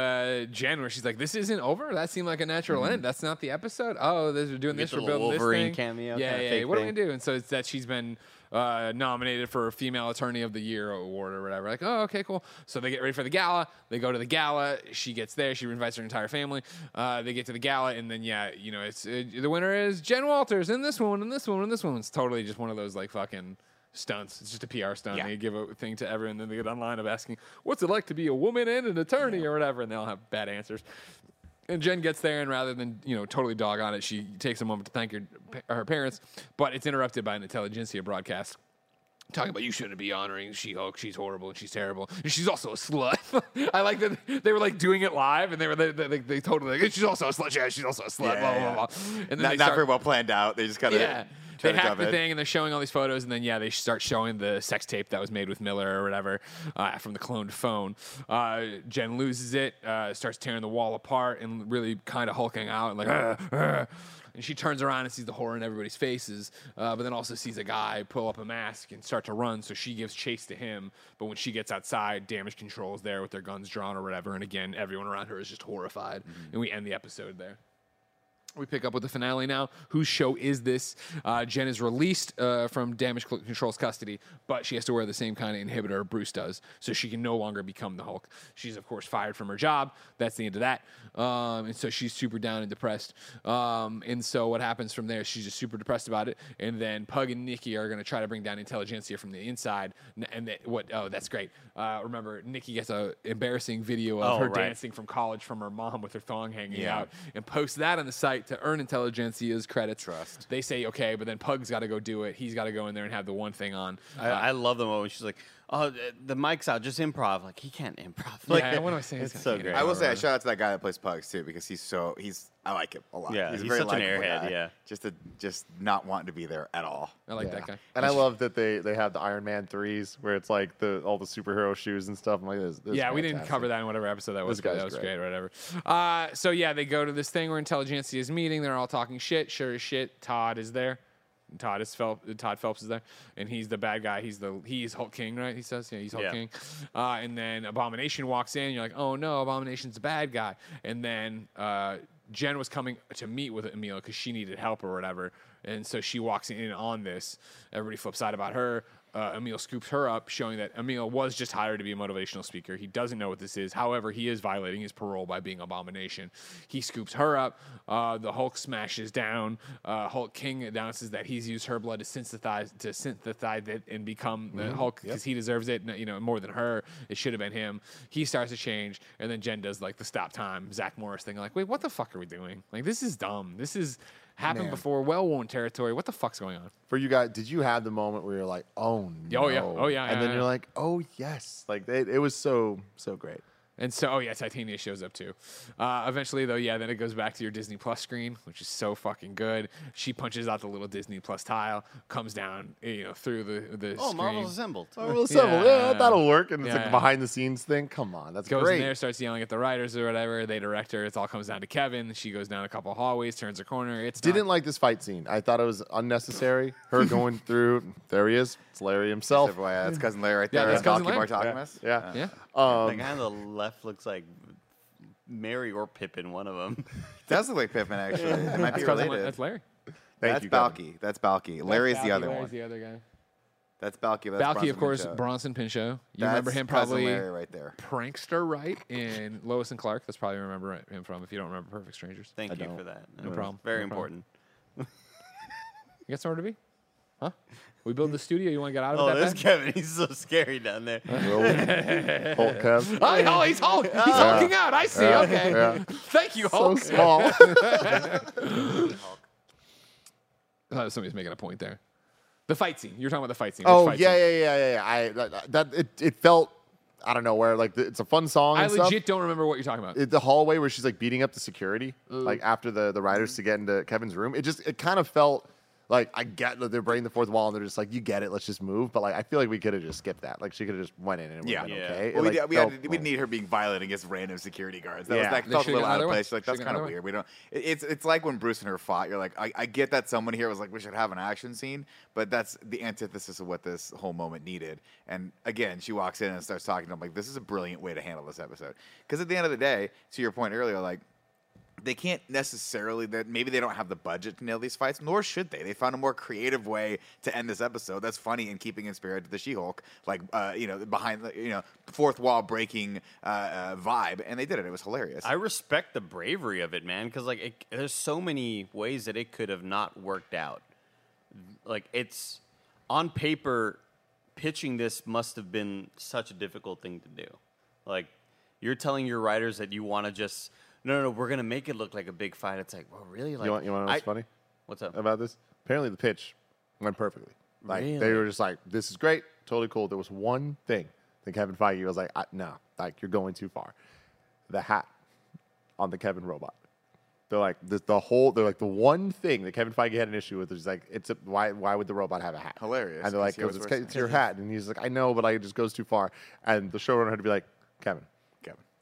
Jen where she's like, this isn't over? That seemed like a natural end. That's not the episode? Oh, they're doing this. We're building this thing. Wolverine cameo. Yeah. What are we going to do? And so it's that she's been nominated for a Female Attorney of the Year award or whatever. Like, oh, okay, cool. So they get ready for the gala. They go to the gala. She gets there. She invites her entire family. They get to the gala, and then the winner is Jen Walters, and this one, and this one, and this one. It's totally just one of those like fucking stunts. It's just a PR stunt. Yeah. They give a thing to everyone, and then they get online of asking, "What's it like to be a woman and an attorney?" or whatever, and they all have bad answers. And Jen gets there, and rather than totally dog on it, she takes a moment to thank her parents, but it's interrupted by an Intelligentsia broadcast talking about you shouldn't be honoring She-Hulk. She's horrible and she's terrible, and she's also a slut. I like that they were like doing it live, and they totally like, she's also a slut. Yeah, she's also a slut. Blah blah blah. And then not very well planned out. They just kind of footage of it. They hack the thing, and they're showing all these photos, and then, yeah, they start showing the sex tape that was made with Miller or whatever from the cloned phone. Jen loses it, starts tearing the wall apart and really kind of hulking out and like, and she turns around and sees the horror in everybody's faces, but then also sees a guy pull up a mask and start to run, so she gives chase to him. But when she gets outside, Damage Control is there with their guns drawn or whatever, and again, everyone around her is just horrified, and we end the episode there. We pick up with the finale now. Whose show is this? Jen is released from Damage Control's custody, but she has to wear the same kind of inhibitor Bruce does, so she can no longer become the Hulk. She's, of course, fired from her job. That's the end of that. And so she's super down and depressed. And so what happens from there, she's just super depressed about it. And then Pug and Nikki are going to try to bring down Intelligentsia from the inside. And oh, that's great. Remember, Nikki gets an embarrassing video of her dancing from college from her mom with her thong hanging out, and posts that on the site to earn Intelligentsia's credits. Trust. They say, okay, but then Pug's got to go do it. He's got to go in there and have the one thing on. I love the moment. She's like, oh, the mic's out. Just improv. Like, he can't improv. Like, yeah, what am I saying? It's so great. I will say, I shout out to that guy that plays Pugs, too, because he's I like him a lot. Yeah, he's very such an airhead, yeah. Just not wanting to be there at all. I like that guy. And I love that they have the Iron Man 3s where it's like all the superhero shoes and stuff. I'm like, this yeah, we didn't cover that in whatever episode that was. That was great or whatever. So, yeah, they go to this thing where Intelligentsia is meeting. They're all talking shit. Sure as shit, Todd is there. Todd Phelps is there, and he's the bad guy. He's Hulk King, right? He says, yeah, he's Hulk King. And then Abomination walks in. And you're like, oh no, Abomination's the bad guy. And then Jen was coming to meet with Emil because she needed help or whatever, and so she walks in on this. Everybody flips out about her. Emil scoops her up, showing that Emil was just hired to be a motivational speaker. He doesn't know what this is. However, he is violating his parole by being Abomination. He scoops her up. The Hulk smashes down. Hulk King announces that he's used her blood to synthesize it and become the Hulk because he deserves it. You know, more than her. It should have been him. He starts to change, and then Jen does like the stop time Zach Morris thing. Like, wait, what the fuck are we doing? Like, this is dumb. This is. Happened before, well-worn territory. What the fuck's going on? For you guys, did you have the moment where you're like, oh, no. Oh, yeah. And then you're like, oh, yes. Like, it was so great. And so, oh, yeah, Titania shows up, too. Eventually, though, yeah, then it goes back to your Disney Plus screen, which is so fucking good. She punches out the little Disney Plus tile, comes down, you know, through the screen. Marvel's assembled. Yeah, that'll work. And it's like a behind-the-scenes thing. Come on, that's great. Goes in there, starts yelling at the writers or whatever. They direct her. It all comes down to Kevin. She goes down a couple hallways, turns a corner. Didn't like this fight scene. I thought it was unnecessary. Her going through. There he is. It's Larry himself. That's Cousin Larry right there. Yeah, that's Cousin Larry. Yeah. The guy on the left looks like Mary or Pippin, one of them. Does look like Pippin, actually. It might be related. That's Larry. That's Balky. That's Balky. Larry's the other one. Larry's the other guy. That's Balky. Balky, of course, Bronson Pinchot. You remember him probably. That's Larry right there. Prankster, right? In Lois and Clark. That's probably remember him from, if you don't remember Perfect Strangers. Thank you for that. No problem. Very important. You got somewhere to be? Huh? We build the studio. You want to get out of that? Oh, there's Kevin. He's so scary down there. Hulk Kev. Oh, he's Hulk. He's hulking out. I see. Okay. Yeah. Thank you, Hulk. So small. Somebody's making a point there. The fight scene. You were talking about the fight scene. Oh, yeah. It felt... I don't know where, like, it's a fun song. I legit don't remember what you're talking about. The hallway where she's, like, beating up the security, like, after the writers to get into Kevin's room. It kind of felt... Like, I get that they're breaking the fourth wall, and they're just like, you get it, let's just move. But, like, I feel like we could have just skipped that. Like, she could have just went in and it would have been okay. Well, we need her being violent against random security guards. That felt a little out of place. Like, that's kind of weird. We don't. It's like when Bruce and her fought. You're like, I get that someone here was like, we should have an action scene. But that's the antithesis of what this whole moment needed. And, again, she walks in and starts talking to him. Like, this is a brilliant way to handle this episode. Because at the end of the day, to your point earlier, like, they can't necessarily, maybe they don't have the budget to nail these fights, nor should they. They found a more creative way to end this episode that's funny and keeping in spirit to the She-Hulk, like, behind the, fourth wall breaking vibe, and they did it. It was hilarious. I respect the bravery of it, man, because, like, there's so many ways that it could have not worked out. Like, it's, on paper, pitching this must have been such a difficult thing to do. Like, you're telling your writers that you want to just... No, we're going to make it look like a big fight. It's like, well, really? Like, you want to know what's funny? What's up? About this? Apparently the pitch went perfectly. Like, really? They were just like, this is great. Totally cool. There was one thing that Kevin Feige was like, no, like, you're going too far. The hat on the Kevin robot. They're like the one thing that Kevin Feige had an issue with is like, why would the robot have a hat? Hilarious. And they're like, because it's your hat. And he's like, I know, but it just goes too far. And the showrunner had to be like, Kevin,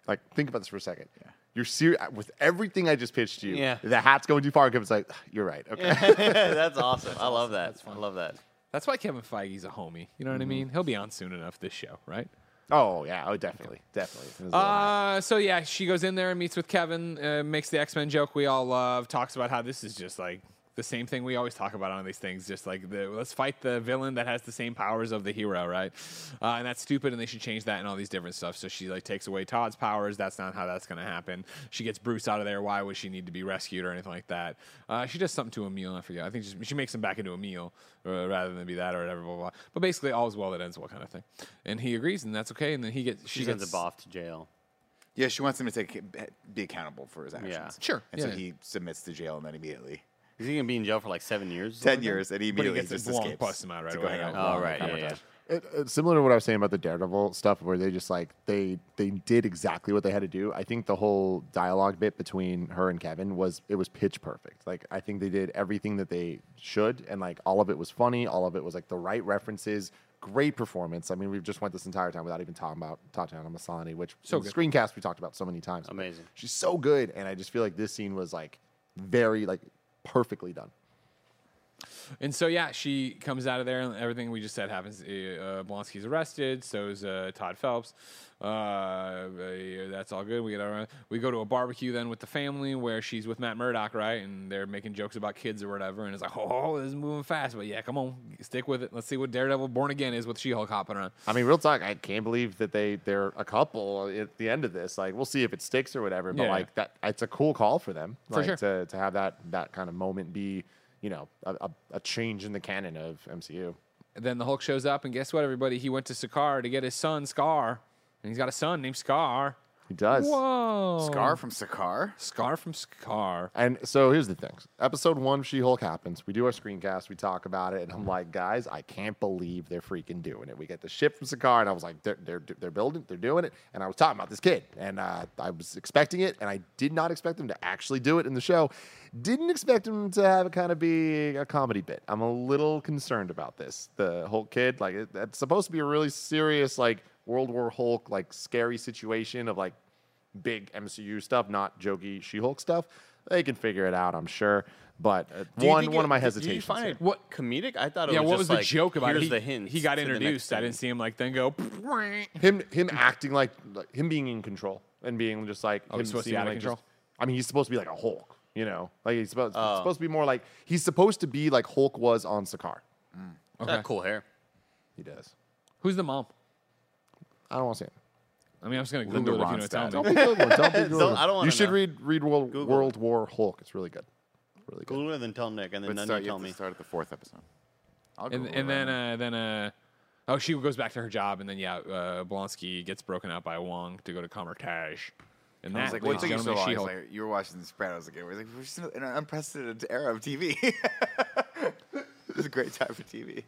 like, think about this for a second. Yeah. You're serious with everything I just pitched to you. Yeah. The hat's going too far. And Kevin's like, you're right. Okay. Yeah. That's awesome. I love that. I love that. That's why Kevin Feige's a homie. You know what I mean? He'll be on soon enough this show, right? Oh, yeah. Oh, definitely. Definitely. So, yeah, she goes in there and meets with Kevin, makes the X-Men joke we all love, talks about how this is just like the same thing we always talk about on these things. Just like, let's fight the villain that has the same powers of the hero, right? And that's stupid, and they should change that and all these different stuff. So she like takes away Todd's powers. That's not how that's going to happen. She gets Bruce out of there. Why would she need to be rescued or anything like that? She does something to Emil. I forget. I think she makes him back into Emil rather than be that or whatever. Blah, blah, blah. But basically, all's well that ends well kind of thing. And he agrees, and that's okay. And then she sends a boff to jail. Yeah, she wants him to be accountable for his actions. Yeah. Sure. And so he submits to jail, and then immediately. Is he going to be in jail for like 7 years? 10 years, and he immediately just escapes. Busts him out right away. Oh, right. Yeah. Similar to what I was saying about the Daredevil stuff, where they just like, they did exactly what they had to do. I think the whole dialogue bit between her and Kevin was pitch perfect. Like, I think they did everything that they should, and like all of it was funny. All of it was like the right references. Great performance. I mean, we've just went this entire time without even talking about Tatiana Maslany, which so in the screencast we talked about so many times. Amazing. She's so good, and I just feel like this scene was like very like. Perfectly done. And so, yeah, she comes out of there, and everything we just said happens. Blonsky's arrested. So is Todd Phelps. That's all good. We go to a barbecue then with the family where she's with Matt Murdock, right? And they're making jokes about kids or whatever. And it's like, oh, this is moving fast. But, yeah, come on. Stick with it. Let's see what Daredevil Born Again is with She-Hulk hopping around. I mean, real talk, I can't believe that they're a couple at the end of this. Like, we'll see if it sticks or whatever. But, like, that it's a cool call for them. For sure. To have that kind of moment be... you know, a change in the canon of MCU. And then the Hulk shows up, and guess what, everybody? He went to Sakaar to get his son, Scar. And he's got a son named Scar. He does. Whoa. Scar from Sakaar? Scar from Sakaar. And so here's the thing. Episode 1, She-Hulk happens. We do our screencast. We talk about it. And I'm like, guys, I can't believe they're freaking doing it. We get the ship from Sakaar, and I was like, they're building it. They're doing it. And I was talking about this kid. And I was expecting it, and I did not expect them to actually do it in the show. Didn't expect him to have it kind of be a comedy bit. I'm a little concerned about this. The Hulk kid, like, that's supposed to be a really serious, like, World War Hulk, like, scary situation of, like, big MCU stuff, not jokey She-Hulk stuff. They can figure it out, I'm sure. But one of my hesitations. Did you find it what comedic? I thought it was just, what was the joke about it? Here's the hint. He got introduced. I didn't see him, like, then go. Him acting like him being in control and being just, like, him supposed to be out of control. I mean, he's supposed to be, like, a Hulk. You know, like he's supposed to be more like Hulk was on Sakaar. Mm. Okay. That cool hair. He does. Who's the mom? I don't want to say it. I mean, I'm just going to Google it if you don't tell me. Don't be Googling. Don't be Googling. You should read World War Hulk. It's really good. Really good. Google it, then tell Nick, and then you tell me. Start at the 4th episode. I'll Google it. And then she goes back to her job, and then Blonsky gets broken out by Wong to go to Commertage. And I was like, "What's so like, you were watching The Sopranos again?" We're like, "We're just in an unprecedented era of TV." It was a great time for TV.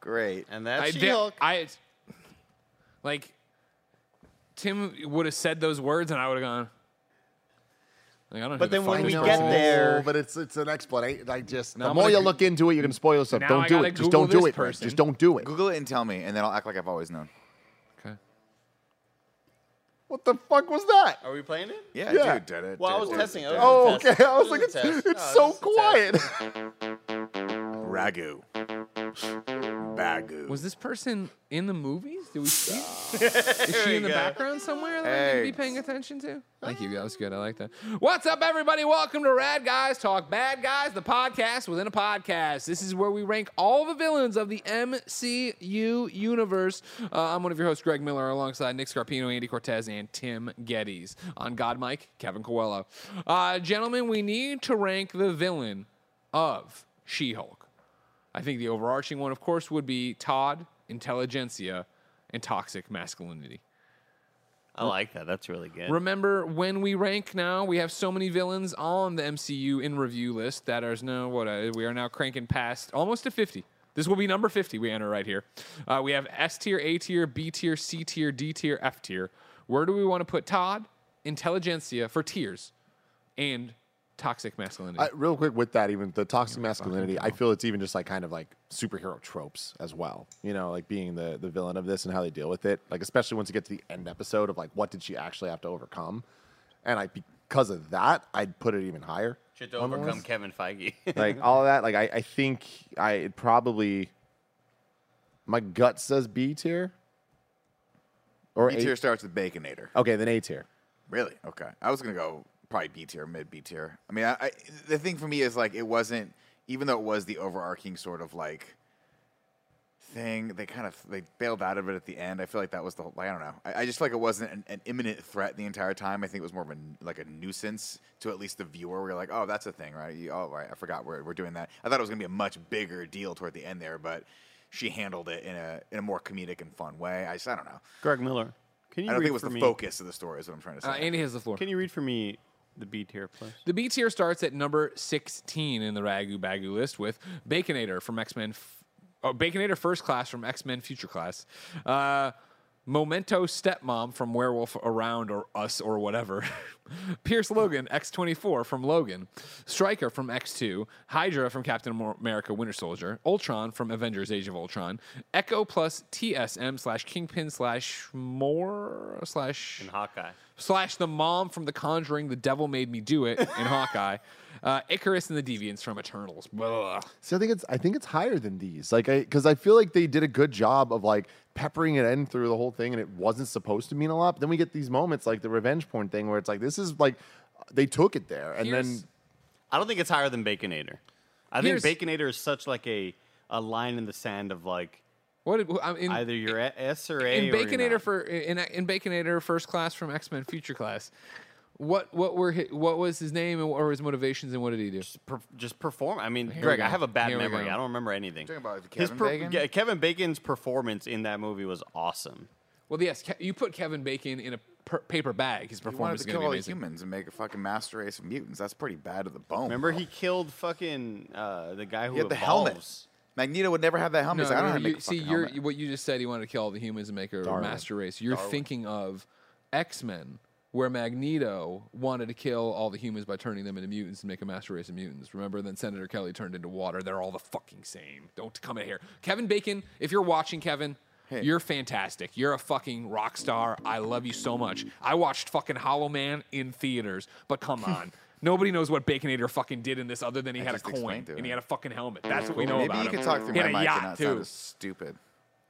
Great, and that's She-Hulk. Like, Tim would have said those words, and I would have gone. Like, I don't. But then when we get there, but it's an explanation. I just the more you look into it, you can spoil yourself. Don't do it. Just don't do it. Just don't do it. Google it and tell me, and then I'll act like I've always known. What the fuck was that? Are we playing it? Yeah. Dude did it. Well, I was testing. Oh, okay. I was like, it's so quiet. Ragu. Bagu. Was this person in the movies? Did we see Is she in the background somewhere that we need to be paying attention to? Thank you. That was good. I like that. What's up, everybody? Welcome to Rad Guys Talk Bad Guys, the podcast within a podcast. This is where we rank all the villains of the MCU universe. I'm one of your hosts, Greg Miller, alongside Nick Scarpino, Andy Cortez, and Tim Geddes. On God Mike, Kevin Coelho. Gentlemen, we need to rank the villain of She-Hulk. I think the overarching one, of course, would be Todd, Intelligentsia, and toxic masculinity. I like that. That's really good. Remember, when we rank now, we have so many villains on the MCU in review list that are now we are now cranking past almost to 50. This will be number 50 we enter right here. We have S tier, A tier, B tier, C tier, D tier, F tier. Where do we want to put Todd, Intelligentsia for tiers? and toxic masculinity. Real quick with that, even the toxic masculinity, I feel it's even just like kind of like superhero tropes as well. You know, like being the villain of this and how they deal with it. Like especially once you get to the end episode of like what did she actually have to overcome? And because of that, I'd put it even higher. Should to overcome Kevin Feige. Like all that, like I think it probably my gut says B tier. Or B tier starts with Baconator. Okay, then A tier. Really? Okay. I was gonna go probably B tier, mid B tier. I mean, the thing for me is like it wasn't, even though it was the overarching sort of like thing, they bailed out of it at the end. I feel like that was the whole, like, I don't know. I just feel like it wasn't an imminent threat the entire time. I think it was more of a nuisance to at least the viewer. We were like, oh, that's a thing, right? Right, I forgot we're doing that. I thought it was gonna be a much bigger deal toward the end there, but she handled it in a more comedic and fun way. I don't know. Greg Miller, can you? I don't think it was the focus of the story is what I'm trying to say. Andy has the floor. Can you read for me? The B tier plus. The B tier starts at number 16 in the Ragu Bagu list with Baconator from X-Men. Baconator First Class from X-Men Future Class. Momento Stepmom from Werewolf Around or Us or whatever. Pierce Logan, X-24 from Logan. Stryker from X-2. Hydra from Captain America Winter Soldier. Ultron from Avengers Age of Ultron. Echo plus TSM / Kingpin / more / and Hawkeye. / the mom from The Conjuring, The Devil Made Me Do It in Hawkeye. Icarus and the Deviants from Eternals. Blah. So I think it's higher than these, like, because I feel like they did a good job of like peppering it in through the whole thing, and it wasn't supposed to mean a lot. But then we get these moments like the revenge porn thing, where it's like this is like they took it there, and then I don't think it's higher than Baconator. I think Baconator is such like a line in the sand of like either you're at S or A. In Baconator Baconator First Class from X-Men Future Class. What was his name or his motivations and what did he do? Just perform. I mean, Greg, I have a bad memory. I don't remember anything. You're talking about Kevin Bacon? Yeah, Kevin Bacon's performance in that movie was awesome. Well, yes, you put Kevin Bacon in a paper bag. His performance is going to be amazing. He wanted to kill all humans and make a fucking master race of mutants. That's pretty bad to the bone. Remember, he killed fucking the guy who had the helmet. Magneto would never have that helmet. No, I don't have to make a fucking helmet. See, what you just said, he wanted to kill all the humans and make a master race. You're thinking of X-Men, where Magneto wanted to kill all the humans by turning them into mutants and make a master race of mutants. Remember? Then Senator Kelly turned into water. They're all the fucking same. Don't come in here. Kevin Bacon, if you're watching, Kevin, you're fantastic. You're a fucking rock star. I love you so much. I watched fucking Hollow Man in theaters, but come on. Nobody knows what Baconator fucking did in this other than he had a coin and he had a fucking helmet. That's what we know about him. Maybe you can talk through my mic and not sound as stupid.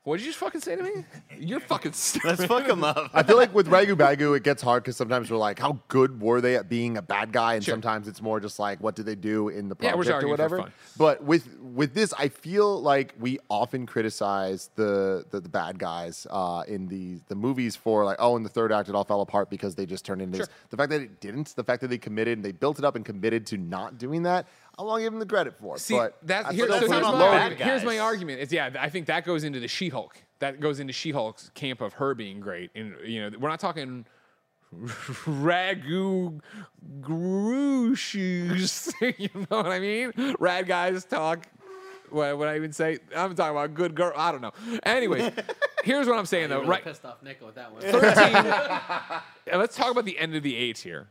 What did you just fucking say to me? You're fucking stupid. Let's fuck them up. I feel like with Ragu Bagu, it gets hard because sometimes we're like, how good were they at being a bad guy? And sometimes it's more just like, what did they do in the project or whatever? For fun. But with this, I feel like we often criticize the bad guys in the movies for like, oh, in the third act, it all fell apart because they just turned into this. The fact that it didn't, the fact that they committed and they built it up and committed to not doing that, I won't give him the credit for. See, here's my argument. I think that goes into the She-Hulk. That goes into She-Hulk's camp of her being great. And you know, we're not talking Ragu Grooshes. You know what I mean? Rad guys talk. What would I even say? I'm talking about good girl. I don't know. Anyway, here's what I'm saying though. Really right? Pissed off Nick with that one. 13. Let's talk about the end of the A tier.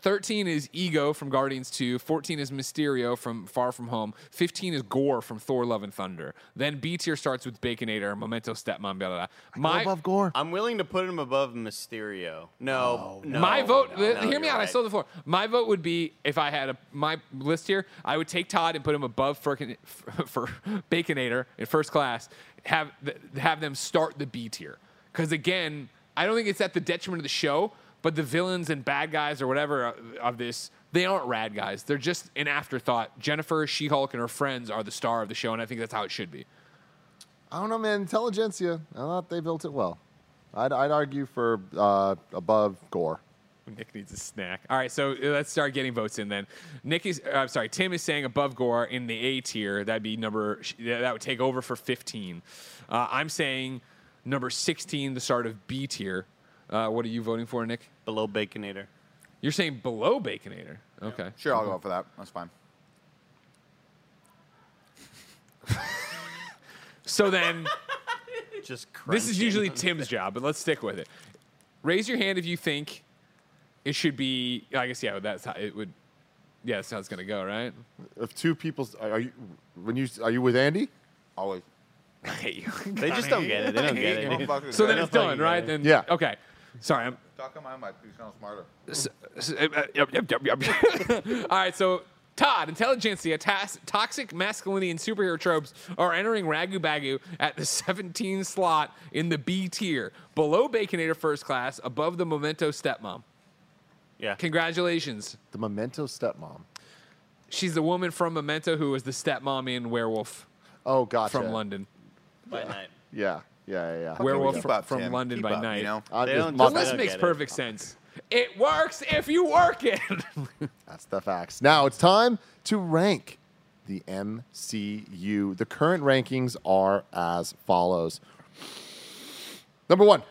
13 is Ego from Guardians 2. 14 is Mysterio from Far From Home. 15 is Gore from Thor: Love and Thunder. Then B tier starts with Baconator, Memento, Stepmom, blah blah blah. Above Gore. I'm willing to put him above Mysterio. No. My vote. Hear me out. Right. I stole the floor. My vote would be if I had my list here, I would take Todd and put him above for Baconator in First Class, have them start the B tier. Because again, I don't think it's at the detriment of the show, but the villains and bad guys or whatever of this, they aren't rad guys. They're just an afterthought. Jennifer, She-Hulk, and her friends are the star of the show, and I think that's how it should be. I don't know, man. Intelligentsia, I thought they built it well. I'd argue for above Gore. Nick needs a snack. All right, so let's start getting votes in then. Tim is saying above Gore in the A tier. That'd be that would take over for 15. I'm saying number 16, the start of B tier. What are you voting for, Nick? Below Baconator. You're saying below Baconator? Okay. Yeah. Sure, I'll go for that. That's fine. So then, this is usually Tim's job, but let's stick with it. Raise your hand if you think It should be, I guess, yeah, that's how it would, yeah, that's how it's going to go, right? If two people, are you with Andy? Always. I hate you. They just don't get it. They don't get it. So then it's done, right? Then, yeah. Okay. Sorry. Talk on my mic. You sound smarter. All right, so Todd, Intelligentsia, toxic masculinity, and superhero tropes are entering Ragu Bagu at the 17 slot in the B tier. Below Baconator First Class, above the Memento Stepmom. Yeah. Congratulations. The Memento Stepmom. She's the woman from Memento who was the stepmom in Werewolf. Oh, gotcha. From London. By night. Yeah. Yeah, yeah, yeah. Werewolf from London by night. You know? This makes perfect sense. It works if you work it. That's the facts. Now it's time to rank the MCU. The current rankings are as follows. Number 1,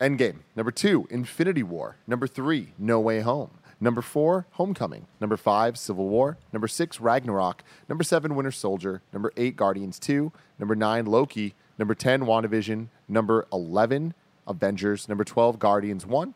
Endgame. Number 2, Infinity War. Number 3, No Way Home. Number 4, Homecoming. Number 5, Civil War. Number 6, Ragnarok. Number 7, Winter Soldier. Number 8, Guardians 2. Number 9, Loki. Number 10, WandaVision. Number 11, Avengers. Number 12, Guardians 1.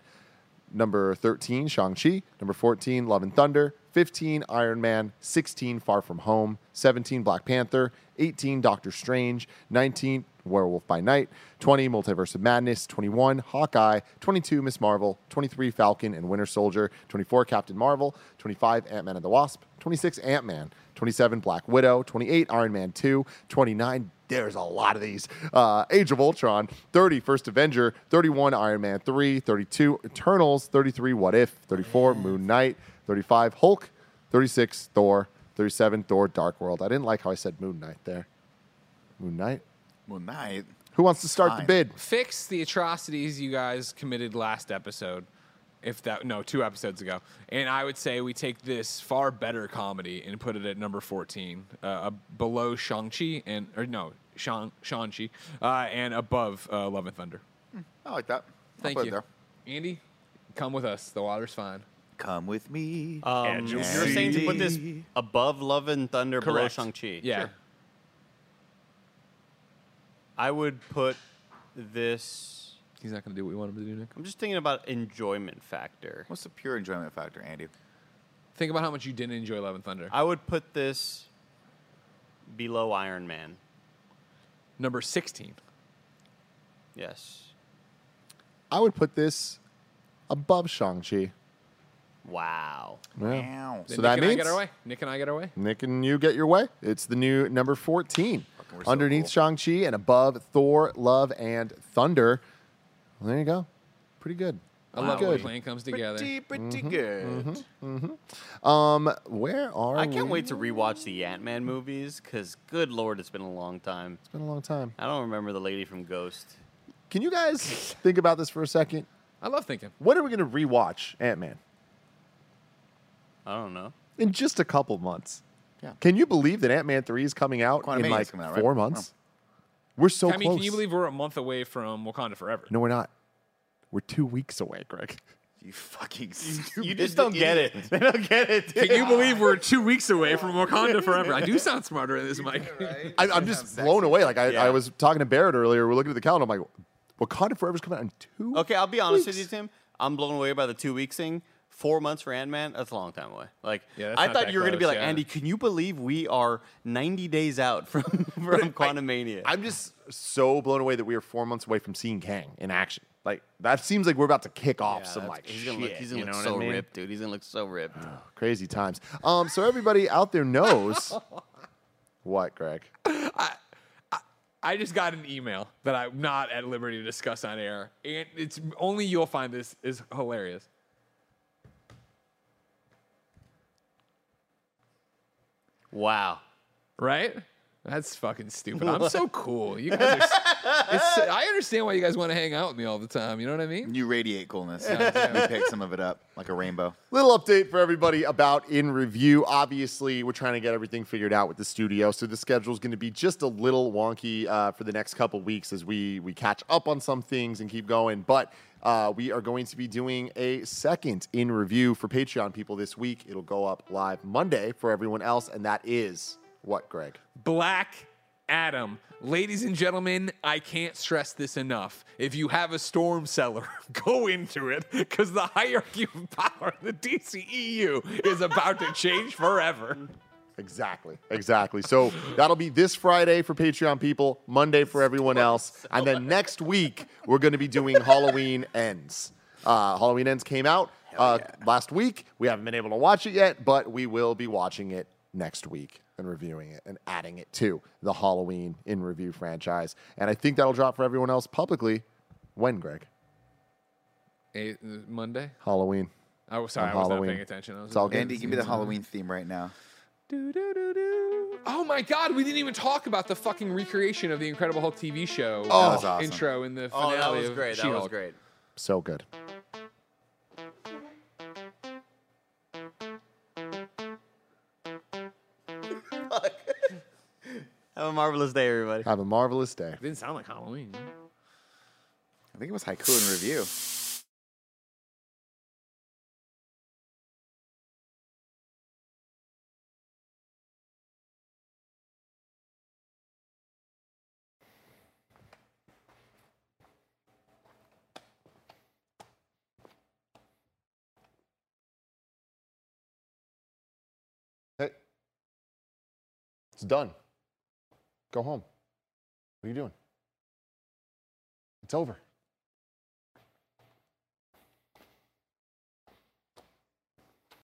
Number 13, Shang-Chi. Number 14, Love and Thunder. 15, Iron Man. 16, Far From Home. 17, Black Panther. 18, Doctor Strange. 19, Werewolf by Night. 20, Multiverse of Madness. 21, Hawkeye. 22, Miss Marvel. 23, Falcon and Winter Soldier. 24, Captain Marvel. 25, Ant-Man and the Wasp. 26, Ant-Man. 27, Black Widow. 28, Iron Man 2. 29, there's a lot of these. Age of Ultron. 30, First Avenger. 31, Iron Man 3. 32, Eternals. 33, What If. 34, Moon Knight. 35, Hulk. 36, Thor. 37, Thor Dark World. I didn't like how I said Moon Knight there. Moon Knight? Moon Knight? Who wants to start the bid? Fix the atrocities you guys committed last episode. If that, no, 2 episodes ago. And I would say we take this far better comedy and put it at number 14, below Shang-Chi and, or no, Shang-Chi, and above Love and Thunder. I like that. Thank you. Andy, come with us. The water's fine. Come with me. You were saying to put this above Love and Thunder, below Shang-Chi. Yeah. Sure. I would put this... He's not going to do what we want him to do, Nick. I'm just thinking about enjoyment factor. What's the pure enjoyment factor, Andy? Think about how much you didn't enjoy Love and Thunder. I would put this below Iron Man. Number 16. Yes. I would put this above Shang-Chi. Wow. Yeah. Wow. So that means... Nick and I get our way. Nick and you get your way. It's the new number 14. Fucking underneath so cool. Shang-Chi and above Thor, Love, and Thunder. Well, there you go. Pretty good. I love when the plan comes together. Pretty good. Where are I can't wait to rewatch the Ant-Man movies because, good Lord, it's been a long time. It's been a long time. I don't remember the lady from Ghost. Can you guys think about this for a second? I love thinking. When are we going to rewatch Ant-Man? I don't know. In just a couple months. Yeah. Can you believe that Ant-Man 3 is coming out in like 4 months? Oh. We're so close. I mean, can you believe we're a month away from Wakanda Forever? No, we're not. We're 2 weeks away, Greg. You fucking stupid. You just don't get it. They don't get it, dude. Can you believe we're 2 weeks away from Wakanda Forever? I do sound smarter in this mic. Right? I'm just blown away. Like, I was talking to Barrett earlier. We're looking at the calendar. I'm like, Wakanda Forever's coming out in 2 weeks? Okay, I'll be honest with you, Tim. I'm blown away by the 2 weeks thing. 4 months for Ant-Man, that's a long time away. Like, I thought you were going to be like, Andy, can you believe we are 90 days out from Quantumania? I'm just so blown away that we are 4 months away from seeing Kang in action. Like, that seems like we're about to kick off some, like, he's gonna shit. He's going to look so ripped, dude. He's going to look so ripped. Oh, crazy times. So everybody out there knows. What, Greg? I just got an email that I'm not at liberty to discuss on air. And it's only you'll find this is hilarious. Wow. Right? That's fucking stupid. I'm so cool. You guys are, I understand why you guys want to hang out with me all the time. You know what I mean? You radiate coolness. We pick some of it up like a rainbow. Little update for everybody about In Review. Obviously, we're trying to get everything figured out with the studio, so the schedule's going to be just a little wonky for the next couple weeks as we catch up on some things and keep going. But we are going to be doing a second In Review for Patreon people this week. It'll go up live Monday for everyone else, and that is what, Greg? Black Adam. Ladies and gentlemen, I can't stress this enough. If you have a storm cellar, go into it, because the hierarchy of power in the DCEU is about to change forever. Exactly. Exactly. So that'll be this Friday for Patreon people, Monday for everyone else. And then next week, we're going to be doing Halloween Ends. Halloween Ends came out last week. We haven't been able to watch it yet, but we will be watching it next week and reviewing it and adding it to the Halloween in Review franchise. And I think that'll drop for everyone else publicly. When, Greg? Monday? Halloween. Oh, sorry. I was not paying attention. Andy, give me the Halloween theme right now. Do, do, do, do. Oh my God, we didn't even talk about the fucking recreation of the Incredible Hulk TV show intro in the finale. Oh, that was great. That was great. So good. Have a marvelous day, everybody. Have a marvelous day. It didn't sound like Halloween. I think it was Haiku in Review. Hey. It's done. Go home. What are you doing? It's over.